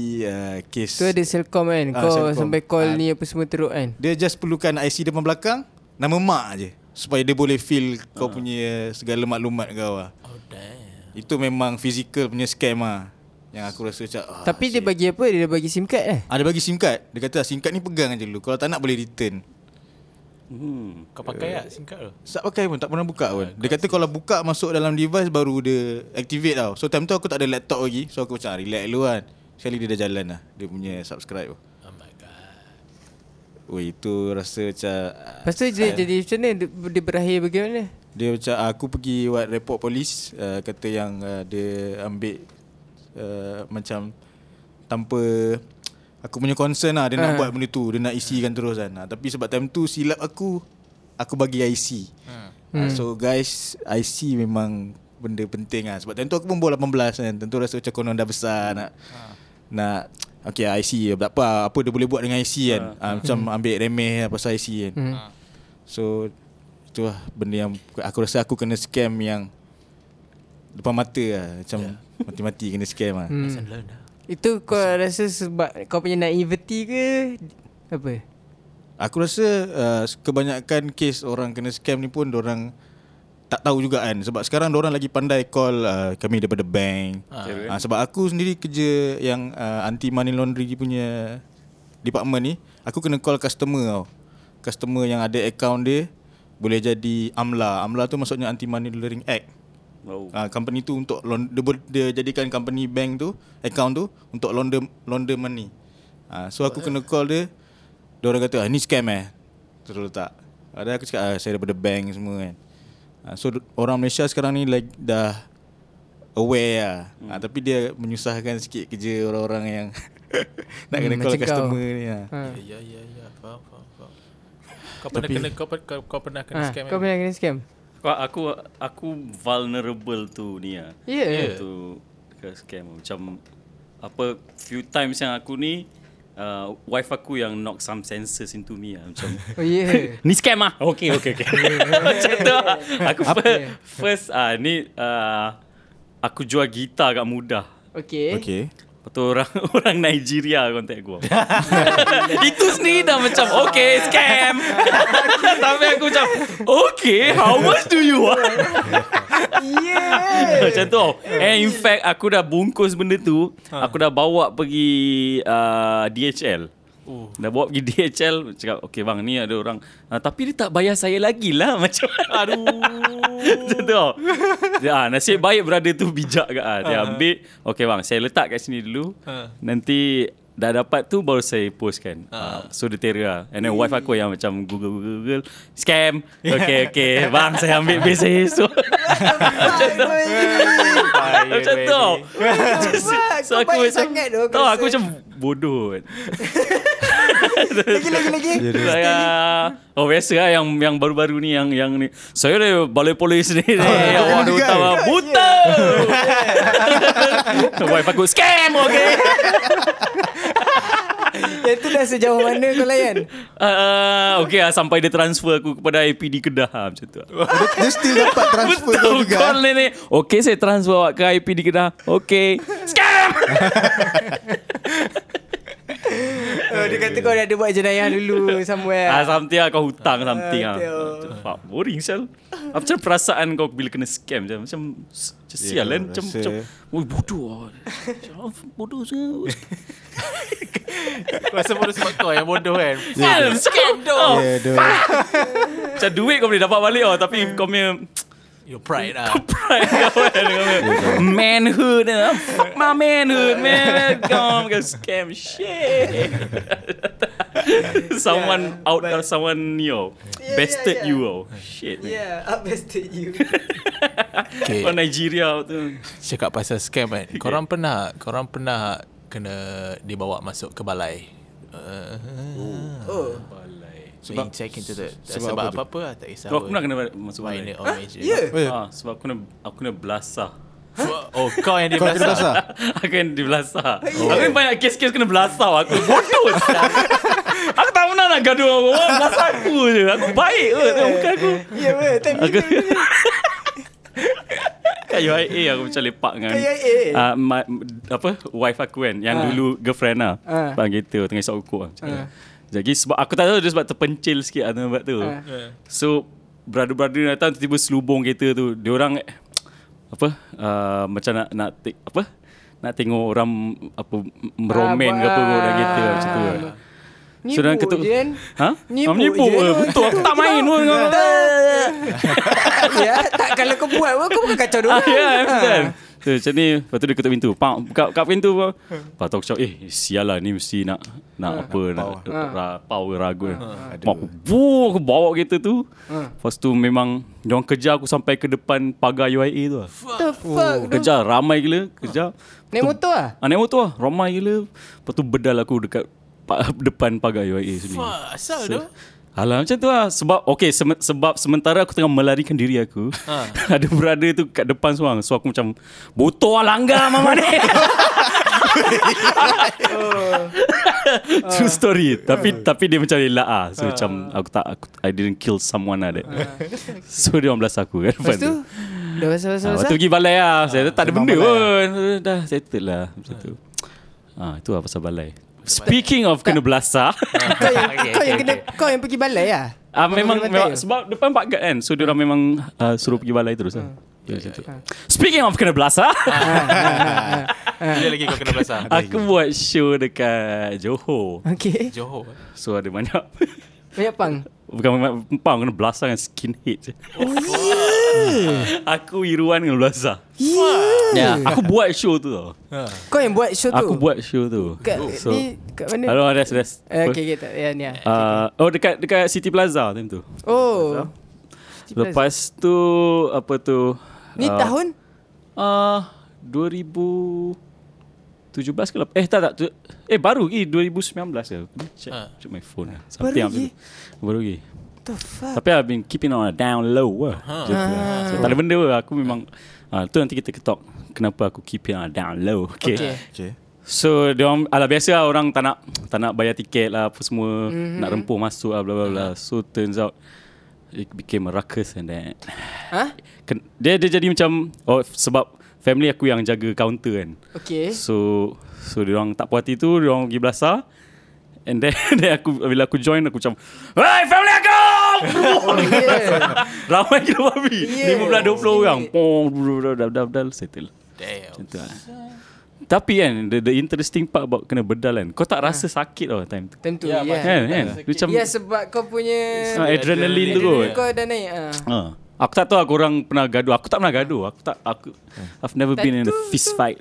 kes. Tu ada Selcom kan. Kau Selcom. Sampai call ni apa semua teruk kan. Dia just perlukan IC depan belakang, nama mak je, supaya dia boleh fill kau punya segala maklumat kau lah. Itu memang physical punya scam lah, yang aku rasa macam tapi dia bagi apa? Dia bagi SIM card . Dia bagi SIM card. Dia kata SIM card ni pegang je dulu, kalau tak nak boleh return. Kau pakai tak SIM card tu? Tak pakai pun, tak pernah buka pun. Dia kata kalau buka masuk dalam device baru dia activate tau. So time tu aku tak ada laptop lagi. So aku macam relax dulu kan. Sekali dia dah jalan lah dia punya subscribe tu. Oh my god. Weh itu rasa macam. Lepas tu dia jadi macam mana? Dia berakhir bagaimana? Dia macam aku pergi buat report polis. Kata yang dia ambil macam tanpa aku punya concern lah. Dia nak buat benda tu, dia nak isikan terus kan. Tapi sebab time tu silap aku bagi IC. So guys, IC memang benda penting lah. Sebab time tu aku pun bawa 18 kan. Tentu rasa macam konon dah besar. Nak okay IC apa dia boleh buat dengan IC kan. Macam ambil remeh pasal IC kan. So itulah benda yang aku rasa aku kena scam yang depan mata lah. Macam mati-mati kena scam lah. Itu kau rasa sebab kau punya naivety ke apa? Aku rasa kebanyakan kes orang kena scam ni pun diorang tak tahu juga kan. Sebab sekarang diorang lagi pandai call kami daripada bank. Sebab aku sendiri kerja yang anti money laundry punya department ni, aku kena call customer tau. Customer yang ada account dia boleh jadi AMLA. AMLA tu maksudnya Anti Money Laundering Act. Company tu untuk dia jadikan company bank tu, account tu untuk launder money. So aku kena call dia. Dia orang kata ni scam terus letak. Ada aku cakap saya daripada bank semua kan. So orang Malaysia sekarang ni like, dah aware lah. Tapi dia menyusahkan sikit kerja orang-orang yang nak kena call customer ni lah. Ya faham. Kau pernah kena scam. Kau pernah kena scam? Aku vulnerable tu ni lah. Tu scam macam apa few times yang aku ni wife aku yang knock some sensors into me lah. Macam ni scam lah. Okay macam tu lah. Aku first ni aku jual gitar kat Mudah. Okay. Lepas tu orang Nigeria contact gua. Itu sendiri dah macam okay scam. Tapi aku macam okay, how much do you want? Macam tu. In fact aku dah bungkus benda tu. Aku dah bawa pergi DHL. Dah bawa pergi DHL, cakap okey bang ni ada orang, tapi dia tak bayar saya lagi lah macam. Aduh. Contoh. Ah, nasib baik brother tu bijak kat dia ambil. Okey bang, saya letak kat sini dulu. Nanti dah dapat tu baru saya postkan. So the terror. And then wife aku yang macam Google scam. Okey bang saya ambil bil saya esok. Macam tu. So aku macam aku macam bodoh kan. Lagi. Saya, biasa lah yang baru-baru ni yang ni. Saya dah balai polis ni. Awak dah utama buta. Wife aku scam, okay. Yang tu dah sejauh mana kau layan? Okay lah, sampai dia transfer aku kepada IPD Kedah macam tu. Dia still dapat transfer kau juga. Okay, saya transfer awak ke IPD Kedah. Okay. Scam! Oh, dia kata kau dah ada buat jenayah dulu somewhere. Something lah, kau hutang something lah. Boring sial. Macam perasaan kau bila kena scam macam sial kan. Macam bodoh lah. Bodoh je. Rasa bodoh sebab kau yang bodoh kan. Scam doh. Macam duit kau boleh dapat balik lah, tapi kau punya your pride lah. Manhood. Fuck my manhood, man. Gone, gonna scam shit. Someone out there, someone bested you. Oh. Shit. Yeah, I bested you. Okay. Orang Nigeria tu. Cakap pasal scam kan. Korang pernah kena dibawa masuk ke balai. Sebab check into the sebab apa-apa lah, tak kisah. Aku nak kena masuk balai. Sebab aku nak belasah. Oh, kau yang dia belasah. Aku yang dia belasah. Aku ni banyak kes-kes kena belasah. Aku bodoh. Aku tak pernah nak gaduh orang. Belasah aku je. Aku baik ke tengok muka aku. Ya betul. Kat UIA aku macam lepak dengan wife aku kan, yang dulu girlfriend lah. Panggil tu tengah isap ukur macam tu. Jadi sebab aku tak tahu dia sebab terpencil sikit lah tempat tu. So brother-brother datang tiba-tiba selubung kereta tu. Dia orang macam nak take, nak tengok orang meromen ke apa dalam kereta macam tu. So dia ketuk. Ha? Nipu je. Betul aku tak main pun. Ya, tak kalau kau buat pun kau bukan kacau dia orang. Ya, betul. So macam ni, lepas tu dia ketuk pintu. Buka pintu. Lepas tu aku cakap, sial lah ni mesti nak power ragu. Aku bawa kereta tu. Lepas tu memang, diorang kejar aku sampai ke depan pagar UIA tu lah. Kejar, ramai gila. Kejar. Naik motor lah? Naik motor lah, ramai gila. Lepas tu bedal aku dekat depan pagar UIA sini. Asal tu? Alah macam tu lah. Sebab sementara aku tengah melarikan diri aku, ada brother tu kat depan seorang. So aku macam botol lah, langgar mama ni. True story. Tapi dia macam elak lah. So macam aku I didn't kill someone lah. So dia orang belas aku kat depan tu. Dah basah-basah tu pergi balai lah. Saya tak ada benda pun. Dah settle lah macam tu. Itu lah pasal balai. Speaking of kena belasah, kau yang pergi balai lah. Memang sebab depan Pak Gad kan. So diorang memang suruh pergi balai terus lah. Speaking of kena belasah, bila lagi kau kena belasah? Aku buat show dekat Johor. Okay, Johor. So ada banyak pang. Bukan pang, kena belasah dengan skinhead je. Aku Irwan dengan belasah. Aku buat show tu tau. Kau yang buat show tu? Aku buat show tu. Kat mana? Hello, rest. Okay, tak. Dekat City Plaza time tu. Oh. Lepas tu apa tu? Ni tahun 2017 ke lah. Tak. Baru lagi 2019 ke. Check my phone lah. Baru lagi. Tapi I've been keeping on a down low lah. So, tak ada benda lah. Aku memang tu nanti kita ketok kenapa aku keeping on a down low. Okay. So diorang, biasa lah orang tak nak bayar tiket lah apa semua. Nak rempuh masuk lah bla bla bla. So turns out it became a ruckus and that. Dia jadi macam sebab family aku yang jaga counter kan. Okay. So diorang tak puas hati tu, diorang pergi belasah. And then bila aku join, aku macam, "Hey, family aku!" Ramai gila babi. 15-20 orang. Settle. Damn. Tapi kan the interesting part about kena bedal kan, kau tak rasa sakit tau time tu. Tentu ya, kan? Macam, ya sebab kau punya adrenaline tu kot. Kau dah naik. Aku tak tahu aku orang pernah gaduh. Aku tak pernah gaduh. I've never been in a fist fight.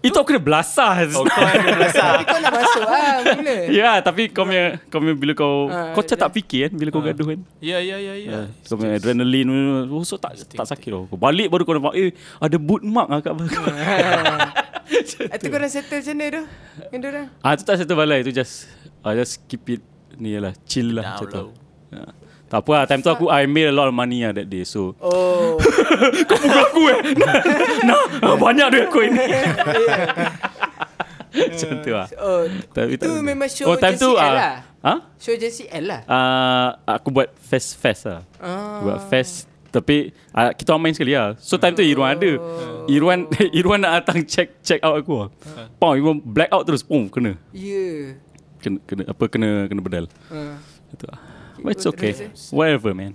Itu aku kena belasah. Kau kena belasah. Kau nak masuk lah mula. Ya, tapi kau punya, bila kau macam tak fikir kan bila kau gaduh kan. Ya. Kau punya adrenaline so tak sakit tau. Kau balik baru kau nampak ada boot mark lah kat kau. Itu kau dah settle macam mana tu? Dengan orang? Itu tak settle balai. Itu just keep it ni lah. Chill lah macam tu. Tak apa lah, time tu aku I made a lot of money lah that day. So kau pukul aku banyak duit aku ini. Macam tu lah. Itu memang show JCL lah. Show JCL lah. Aku buat fest lah. Buat fest. Tapi kita main sekali lah. So time tu Irwan ada. Irwan nak datang check out aku lah. Pong, Irwan black out terus. Pong, kena. Yeah. Kena bedal. Itu lah. But it's okay. Whatever, man.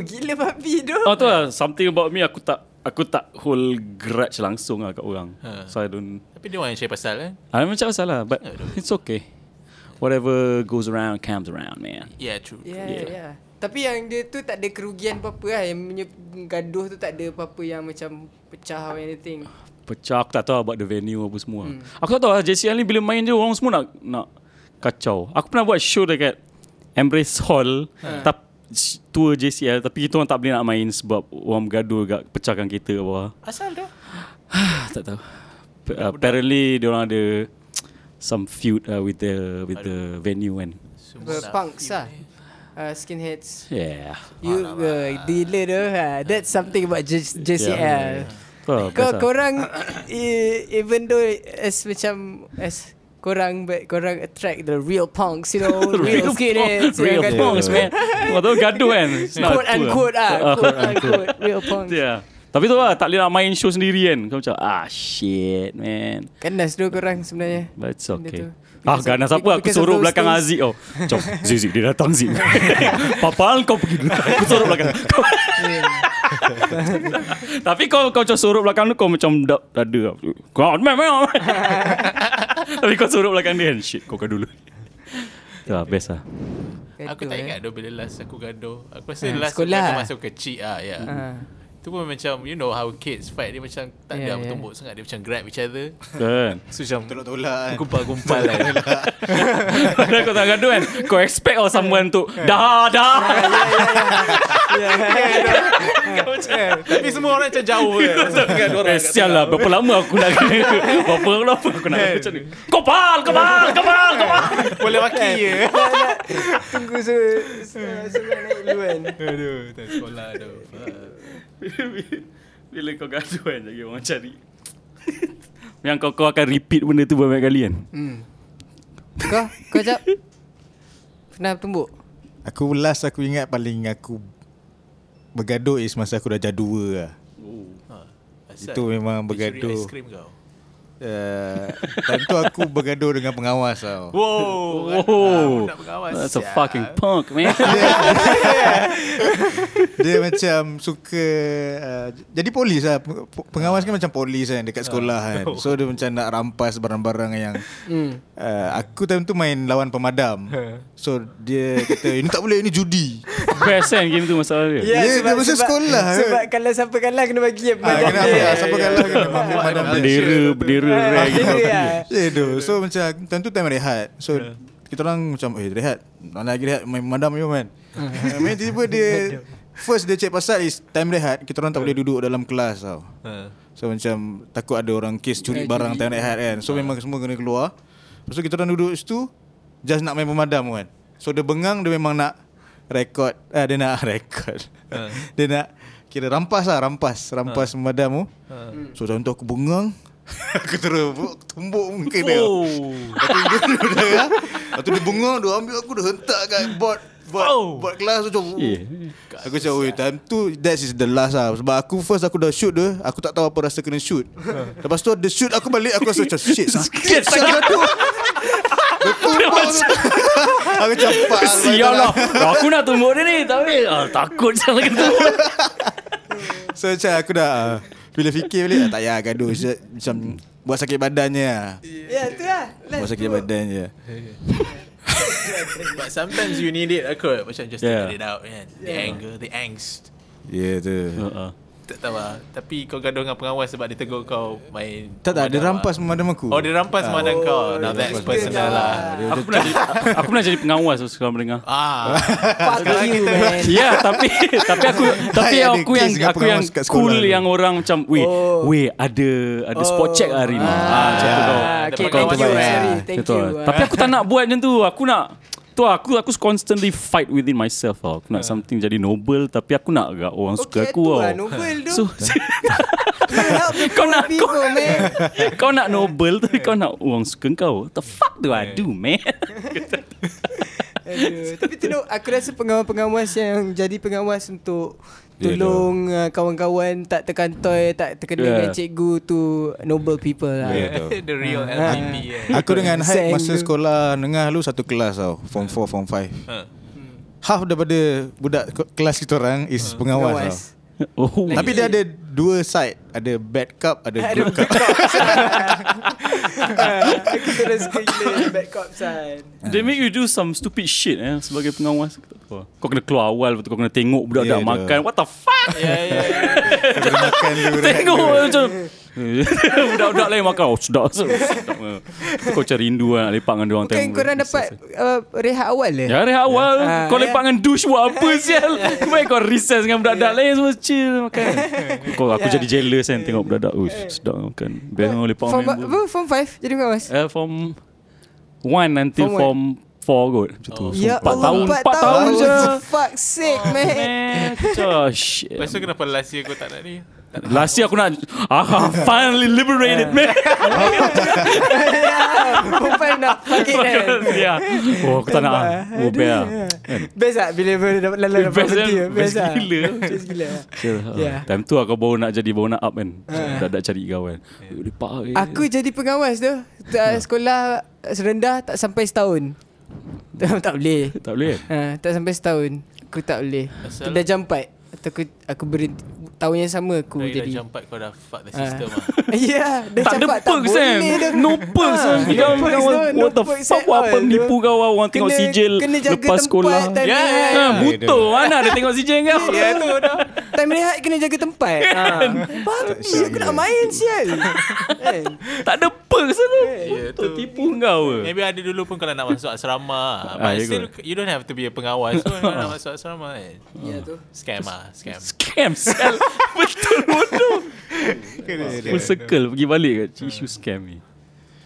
Gila babi doh. Tu lah, something about me aku tak hold grudge langsung lah kat orang. So I don't. Tapi dia orang share pasal kan? Macam pasal lah, but it's okay. Whatever goes around comes around, man. Yeah, true. Yeah. Tapi yang dia tu tak ada kerugian apa-apa lah. Yang punya gaduh tu tak ada apa-apa yang macam pecah or anything. Pecah, aku tak tahu about the venue apa semua. Aku tak tahu lah, JCL ni bila main je orang semua nak kacau. Aku pernah buat show dekat Embrace Hall tour JCL, tapi kita orang tak boleh nak main sebab orang bergaduh pecahkan kereta kat bawah. Asal tu? Tak tahu. Apparently dia orang ada some feud with the venue kan. Punks lah. Skinheads. Yeah. You delay tu. That's something about JCL. Yeah. Kau korang even though as Korang attract the real punks, you know, real skinheads. Real punks, man. Waduh, gaduh kan. Quote-unquote quote-unquote, real punks. Yeah. Tapi tu lah, tak boleh nak main show sendiri kan. Kau macam, shit, man. Ganas tu korang sebenarnya. But it's okay. Ganas apa? Aku suruh belakang Aziz. Jom, Zizik dia datang, Zik. Papal, kau pergi dulu. Aku suruh belakang. Tapi kau macam sorok belakang tu, kau macam ada. Kau memang. Tapi kau sorok belakang dia, shit, kau gaduh dulu. Itulah best lah. Aku tak ingat bila last aku gaduh. Aku rasa last aku masuk kecil lah. Itu pun macam, you know how kids fight. Dia macam tak ada bertumbuk sangat. Dia macam grab each other. So macam tolak-tolak, gumpal-gumpal lah. Padahal kau tak gaduh kan, kau expect someone tu dah. Tapi semua orang macam jauh. Sial lah, berapa lama aku nak kena. Berapa aku nak macam ni. Kopal boleh maki je. Tunggu seorang naik dulu kan. Aduh, tak sekolah tu. Bila kau gaduh kan, jadi orang cari yang kau akan repeat benda tu banyak kali kan. Kau jap pernah tumbuk? Aku last aku ingat paling aku bergaduh is masa aku dah jaduwa lah. Itu memang bergaduh. Time tu aku bergaduh dengan pengawas tau. Wow. That's a fucking punk, man. Dia macam suka jadi polis lah. Pengawas kan macam polis kan dekat sekolah kan. So dia macam nak rampas barang-barang yang aku time tu main lawan pemadam. So dia kata ini tak boleh, ini judi. Best kan game tu masalah dia. Dia masa sekolah. Sebab kalau siapa kalah kena bagi pemadam dia. Siapa kalah kena pemadam dia. So macam tentu time rehat. So kita orang macam rehat. Nak lagi rehat main madam ni kan. Main tiba-tiba dia first dia check pasal is time rehat. Kita orang tak boleh duduk dalam kelas tau. So macam takut ada orang kes curi barang time rehat kan. So memang semua kena keluar. Lepas tu kita orang duduk situ just nak main pemadam kan. So dia bengang, dia memang nak rekod. Dia nak kira rampas pemadam tu. So contoh aku bengang. Aku terus tumbuk muka dia. Lepas tu dia bunga, dia ambil aku, dia hentak kat board kelas tu. Aku macam time tu that is the last lah. Sebab aku first aku dah shoot dia, aku tak tahu apa rasa kena shoot. Lepas tu dia shoot aku balik, aku rasa macam shit sakit tu. Aku campak sial lah. Aku nak tumbuk dia ni tapi takut salah kena. So macam aku dah bila fikir balik tak payah gaduh. Macam buat sakit badannya. Ya, itulah. Buat sakit badannya. But sometimes you need it kot. Macam just to get it out, man. The anger, the angst. Ya, tu. Tak tahu lah. Tapi kau gaduh dengan pengawas sebab dia tegur kau main. Tak tak, dia rampas memadam aku. Oh, dia rampas memadam kau. Now that's personal lah. Aku pernah jadi pengawas sekarang mendengar. Ah. Sekarang kita. Ya, tapi aku yang cool yang orang macam weh ada spot check hari ni. Ah, macam tu kau. Thank you. Tapi aku tak nak buat macam tu. Aku nak aku constantly fight within myself. Aku nak something jadi noble, tapi aku nak agak orang suka aku. Okey, tu noble tu. So, kau nak noble tapi kau nak orang suka kau. What the fuck do I do, man? Aduh, tapi tu aku rasa pengawas-pengawas yang jadi pengawas untuk tolong kawan-kawan tak terkantoi, tak terkena dengan cikgu tu, noble people lah. The real LPP. Aku dengan Haik masa sekolah menengah dulu satu kelas tau, form 4, form 5. Half daripada budak kelas kita orang is pengawas. Oh. Tapi dia ada dua side. Ada bad cup, ada good cup. Aku terus kena bad cup side. They make you do some stupid shit sebagai pengawas. Kau kena keluar awal, kau kena tengok budak dah makan. What the fuck? Kau kena makan dulu. Tengok macam budak-budak lain makan. Oh, sedap. Kau macam rindu nak lepak dengan diorang. Bukan korang dapat rehat awal lah. Ya, rehat awal. Kau lepak dengan douche buat apa sial. Baik kau recess dengan budak-budak lain semua chill makan. Aku jadi jealous kan tengok budak-budak. Oh, sedap makan. Bengong lepak member. Form 5 jadi pengawas? Form 1 until form 4 kot. Macam tu. 4 tahun je. Fuck's sake, man. Lepas tu kenapa last year kau tak nak ni? Last year aku nak finally liberated, man. Bukan nak pakai dia. Oh, aku tak nak. Oh, best. Best tak bila dapat lalang dapat dia. Best gila. Time tu aku baru nak up kan. Dah cari kawan. Aku jadi pengawas tu. Sekolah rendah tak sampai setahun. Tak boleh. Tak sampai setahun. Aku tak boleh. Dah jam 4. Aku berhenti tahun yang sama aku jadi. Dah jampat kau dah fuck the system ah. Ya, dah jampat tak boleh. No perks. What the fuck, apa menipu kau orang tengok sijil lepas sekolah. Ya, butuh mana ada tengok sijil kau. Ya tu dah. Time rehat kena jaga tempat. Babi aku nak main sial. Tak ada perks tu. Tu tipu kau. Maybe ada dulu pun kalau nak masuk asrama. But still you don't have to be a pengawas tu nak masuk asrama. Ya tu. Scam. Betul bodoh. Full circle pergi balik kat isu scam ni.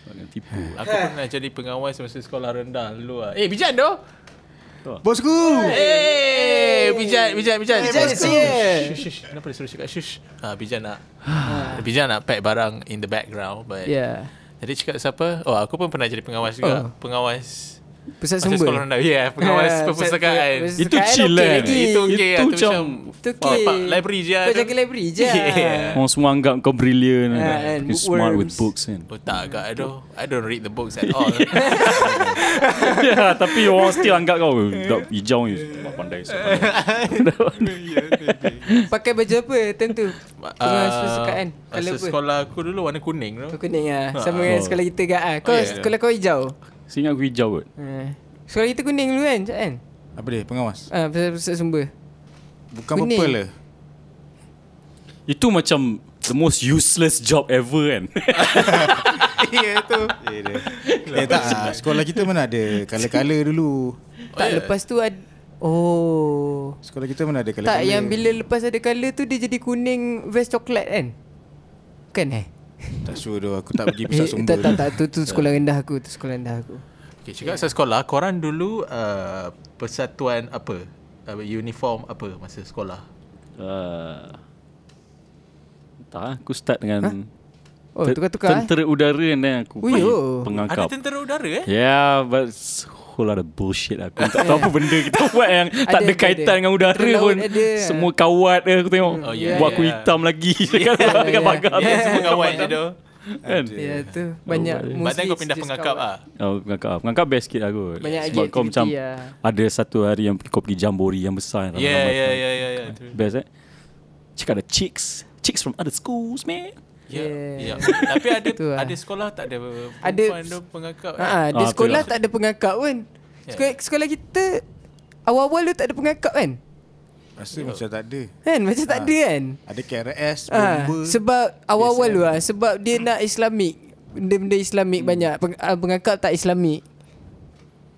Orang tipu. Aku pernah jadi pengawas masa sekolah rendah dulu lah. Bijan doh. Bosku. Bijan. Kenapa dia suruh cakap shush? Bijan nak pack barang in the background but. Jadi cakap siapa? Oh, aku pun pernah jadi pengawas juga. Pengawas pusat sumber. Pengawas perpustakaan. Itu chill lah. Itu macam library je. Kau jaga library je. Orang semua anggap kau brilliant. You smart with books kan. Oh tak agak. I don't read the books at all. Ya, tapi orang still anggap kau hijau je. Pandai. Pakai baju apa tentu? Pengawas perpustakaan. Masa sekolah aku dulu warna kuning. Kuning lah. Sama dengan sekolah kita kat. Kau sekolah kau hijau? Sehingga aku hijau kot. Sekolah kita kuning dulu kan? Apa dia? Pengawas? Pusat sumber. Bukan purple lah. Itu macam the most useless job ever kan? Ya tu. Tak, sekolah kita mana ada kala-kala dulu. Tak, lepas tu ada. Oh, sekolah kita mana ada kala-kala. Tak, yang bila lepas ada kala tu dia jadi kuning vest coklat kan? Bukan? Tak sure doh, aku tak pergi pusat sumber. Tak tu sekolah rendah aku, Okey, cakap pasal sekolah, korang dulu persatuan apa? Uniform apa masa sekolah? Tak, aku start dengan tukar-tukar tentera udara dan aku pengangkap. Ada tentera udara but whole lot of bullshit aku. Tak tahu apa benda kita buat yang tak ada kaitan dengan udara pun. Semua kawat aku tengok. Buat aku hitam lagi. Dekat pagar semua kawat je tu. Ya tu banyak. Badan kau pindah pengangkap ah. Pengangkap best sikit aku. Sebab kau macam ada satu hari yang kau pergi jambori yang besar. Best. Cakap ada chicks from other schools, man. Ya. Yeah. Yeah. Tapi ada sekolah tak ada perempuan ada pengakak. Ada sekolah tak ada pengakak pun. Sekolah kita awal-awal tu tak ada pengakak kan? Rasa macam tak ada. Kan macam tak ada kan? Ada KRS, bomba. Sebab awal-awal tu sebab dia nak Islamik. Benda-benda Islamik banyak. Pengakak tak Islamik.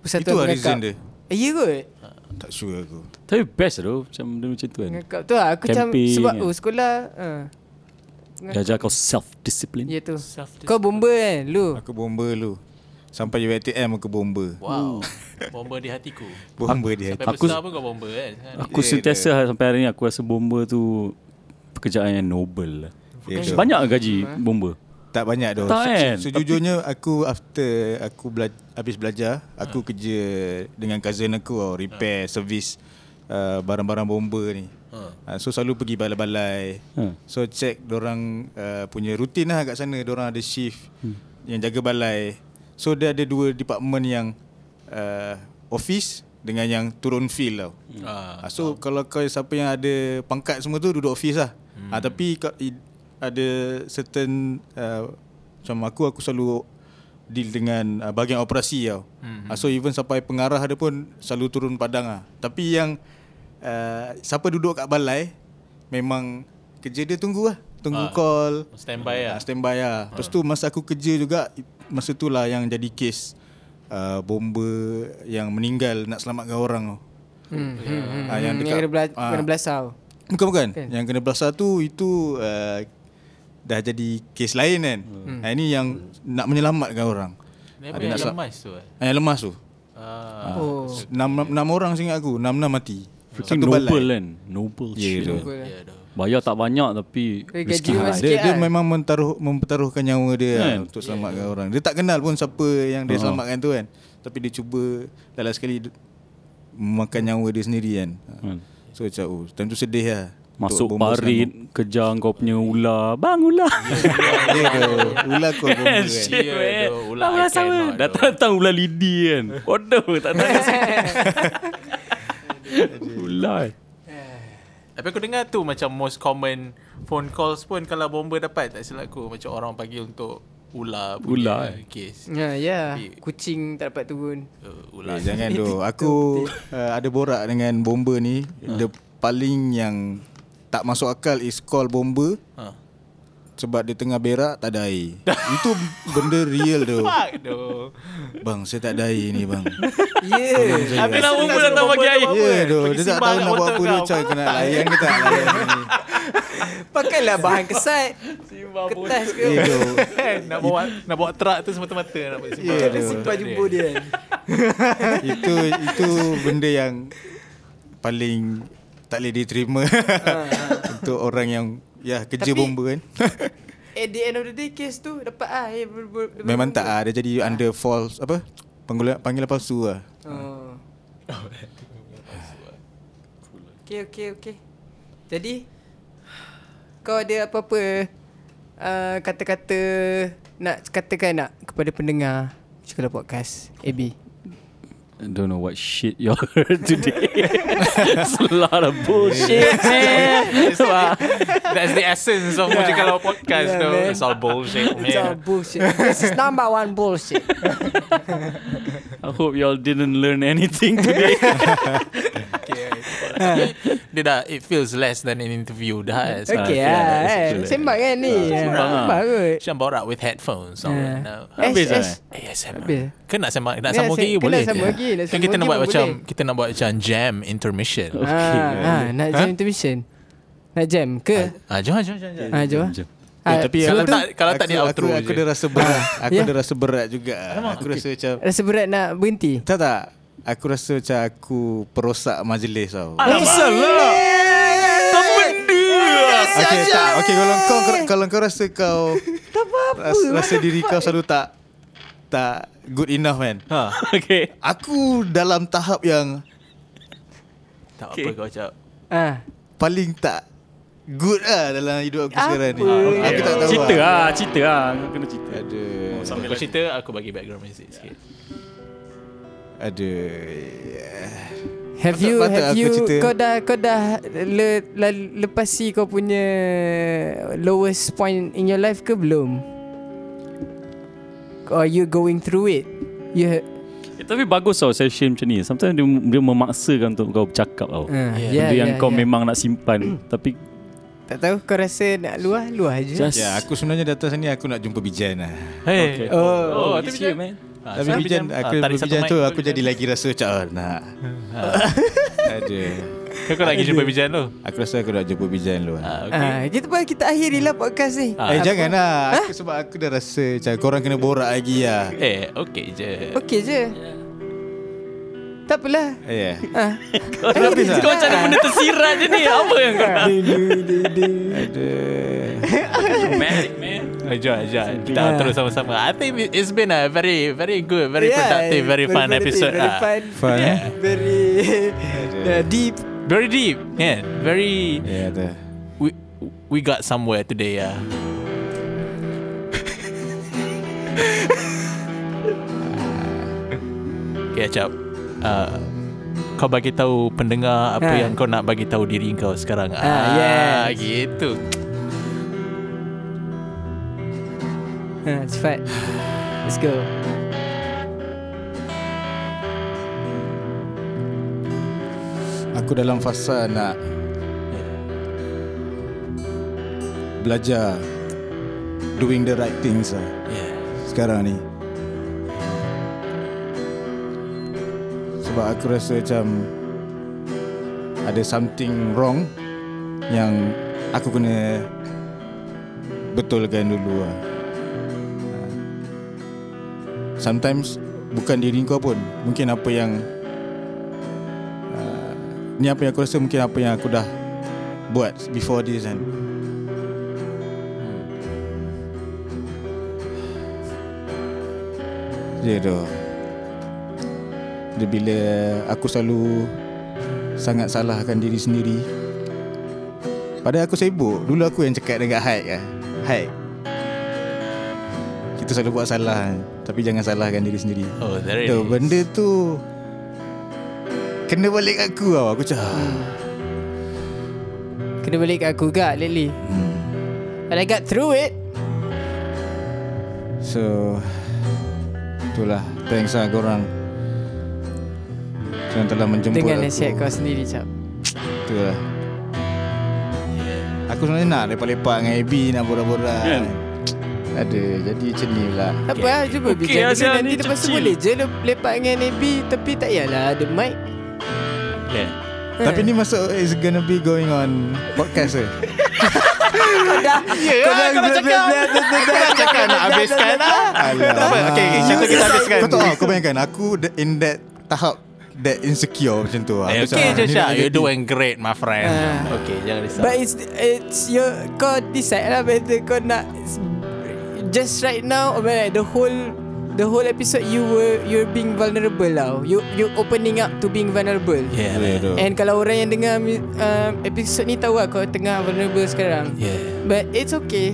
Itu lah reason dia. Ya kot. Tak sure aku. Tapi best tu macam benda macam tu kan. Pengakak tu lah aku macam sebab sekolah dia ajar kau self-discipline. Ya tu. Kau bomba kan lu? Aku bomba lu. Sampai UiTM aku bomba. Wow. Bomba di hatiku. Bomba di hatiku. Sampai besar pun kau bomba kan. Aku sentiasa sampai hari ni aku rasa bomba tu pekerjaan yang noble lah. Banyak gaji bomba? Tak banyak doh. Sejujurnya aku after aku habis belajar, aku kerja dengan cousin aku repair service barang-barang bomba ni. So selalu pergi balai-balai. So check dorang punya rutin lah kat sana. Dorang ada shift yang jaga balai. So dia ada dua department yang office dengan yang turun field tau. So kalau kau siapa yang ada pangkat semua tu duduk office lah. Tapi ada certain macam aku selalu deal dengan bahagian operasi tau. So even sampai pengarah ada pun selalu turun padang lah. Tapi yang siapa duduk kat balai memang kerja dia tunggu lah. Tunggu call standby lah. Lepas tu masa aku kerja juga, masa tu lah yang jadi kes bomba yang meninggal nak selamatkan orang tau. Yang dekat yang kena belasah. Bukan yang kena belasah tu itu dah jadi kes lain kan. Ini yang nak menyelamatkan orang. Yang lemas tu yang lemas tu 6 orang seingat aku. 6 mati. Freaking noble kan. Noble shit. Bayar tak banyak tapi rezeki ada. Dia memang mempertaruhkan nyawa dia untuk selamatkan orang. Dia tak kenal pun siapa yang dia selamatkan tu kan. Tapi dia cuba dalam sekali memakan nyawa dia sendiri kan. So macam time tu sedih lah. Masuk parit kejar kau punya ular. Bang ular. Ular kau bomba kan. Ular sama. Datang ular lidi kan. Bodoh tak tahu. Ular. Tapi aku dengar tu macam most common phone calls pun kalau bomba dapat, tak silap aku, macam orang panggil untuk ular case. Tapi, kucing tak dapat turun. Ular jangan tu. Aku ada borak dengan bomba ni. The paling yang tak masuk akal is call bomba. Sebab dia tengah berak tak ada air. Itu benda real tu. Bang saya tak ada air ni bang. Yeah. Habis nak umur datang bagi air. Dia tak tahu nak buat apa. Dia macam kena layan ke tak layan ni. Pakailah bahan kesat. Kertas ke Nak bawa trak tu semata-mata. Nak simpan jumpa dia. Itu benda yang paling tak boleh diterima untuk orang yang kerja tapi, bomba kan. At the end of the day case tu dapat memang bomba. Tak ada jadi under false apa? Panggilan palsu lah. Okay. Jadi kau ada apa-apa kata-kata nak katakan nak kepada pendengar Sekolah Podcast AB? I don't know what shit you heard today. It's a lot of bullshit, man. That's the essence of Mujikalau Podcast, though. It's all bullshit, man. It's all bullshit. This is number one bullshit. I hope y'all didn't learn anything today. Dia dah, it feels less than an interview dah. Okay sembang kan ni. Sembang borak with headphones. Habis lah ASMR. Kena sembang. Nak sambung lagi boleh. Kita nak buat macam jam intermission. Nak jam intermission. Nak jam ke? Jom. Tapi kalau tak ni outro. Aku dah rasa berat. Aku dah rasa berat juga. Aku rasa macam rasa berat nak berhenti. Tak. Aku rasa macam aku perosak majlis tau. Alamak. Tak benda lah. Okay, kalau kau rasa kau rasa diri kau selalu tak good enough kan. Okay. Aku dalam tahap yang tak apa kau cakap. Paling tak good lah dalam hidup aku sekarang ni. Aku tak tahu. Cerita lah. Aku kena cerita. Sambil kau cerita aku bagi background music sikit. Aduh. Have you kau dah lepasi kau punya lowest point in your life ke belum? Or you going through it? Tapi bagus tau session macam ni. Sometimes dia memaksakan untuk kau bercakap tau. Benda yang kau memang nak simpan. Tapi tak tahu kau rasa nak luah je. Aku sebenarnya datang sini aku nak jumpa Bijan lah. Hey. Okay. Oh tapi Bijan man. Tapi Bijan aku berbicara tu aku jadi lagi rasa macam nak. Kau nak jumpa Bijan tu? Aku rasa aku nak jumpa Bijan tu. Kita akhirilah podcast ni. Janganlah aku sebab aku dah rasa macam korang kena borak lagi lah. Okey je. Tak apalah. Kau macam ada benda tersirat je ni. Apa yang kau nak? Jom. Kita terus sama-sama. I think it's been a very very good, very productive, very fun episode. Very deep. Very deep. Yeah. Very. Yeah. We got somewhere today. Catch up. Kau bagi tahu pendengar apa yang kau nak bagi tahu diri kau sekarang. Gitu. Cepat. Let's go. Aku dalam fasa nak belajar doing the right things lah. Sekarang ni sebab aku rasa macam ada something wrong yang aku kena betulkan dulu lah. Sometimes bukan diri kau pun, mungkin apa yang ni apa yang aku rasa mungkin apa yang aku dah buat before this kan. Dia bila aku selalu sangat salahkan diri sendiri. Padahal aku sibuk. Dulu aku yang cakap dengan Haik, kita selalu buat salah, tapi jangan salahkan diri sendiri. Benda tu kena balik kat aku tau. Aku cakap kena balik kat aku gak lately. And I got through it. So itulah. Thanks lah korang yang telah menjemput dengan nasihat kau sendiri, Cap. Itulah. Aku sebenarnya nak lepak-lepak dengan AB, nak borak-borak. Jadi macam ni pula. Tak apa lah, cuba bincang dulu. Nanti lepas tu boleh je lepak dengan AB. Tapi tak payahlah ada mic. Tapi ni masuk is gonna be going on podcast ke? Kau dah cakap nak habiskan lah. Okay, contoh kita habiskan. Kau bayangkan aku in that tahap that insecure macam tu. Okay Joshua, you're doing great my friend. Okay, jangan risau. But it's your, kau decide lah whether kau nak just right now, like the whole episode you're being vulnerable lah. You opening up to being vulnerable. And kalau orang yang dengar episode ni tahu lah kau tengah vulnerable sekarang. But it's okay.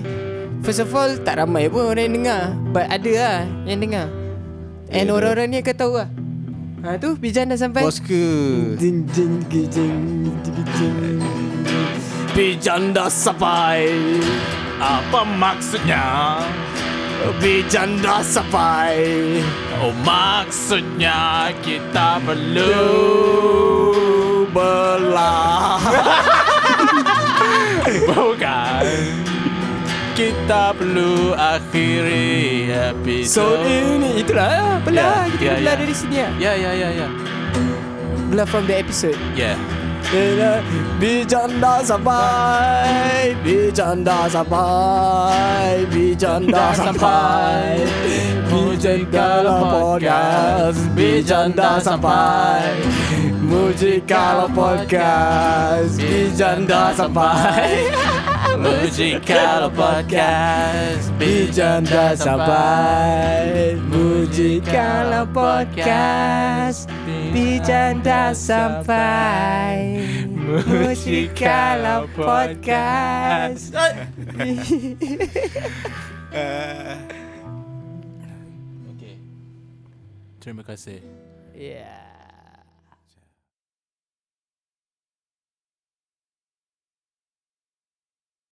First of all, tak ramai pun orang yang dengar, but ada lah yang dengar. And orang-orang ni akan tahu lah. Tu Bijan dah sampai. Bos ke Bijan dah sampai. Apa maksudnya Bijan dah sampai? Oh, maksudnya kita perlu belah. Bukan, kita perlu akhiri episode. So ini itulah belah. Kita belah dari sini lah. Ya. Belah from the episode. Bijan dah sampai. Mujikalah podcast. Bijan dah sampai. Mujikalah podcast. Bijan dah sampai. Mujikalah podcast. Bijan dah sampai. Mujikalah podcast. Bijan dah sampai. Mujikalah podcast. Okay. Terima kasih.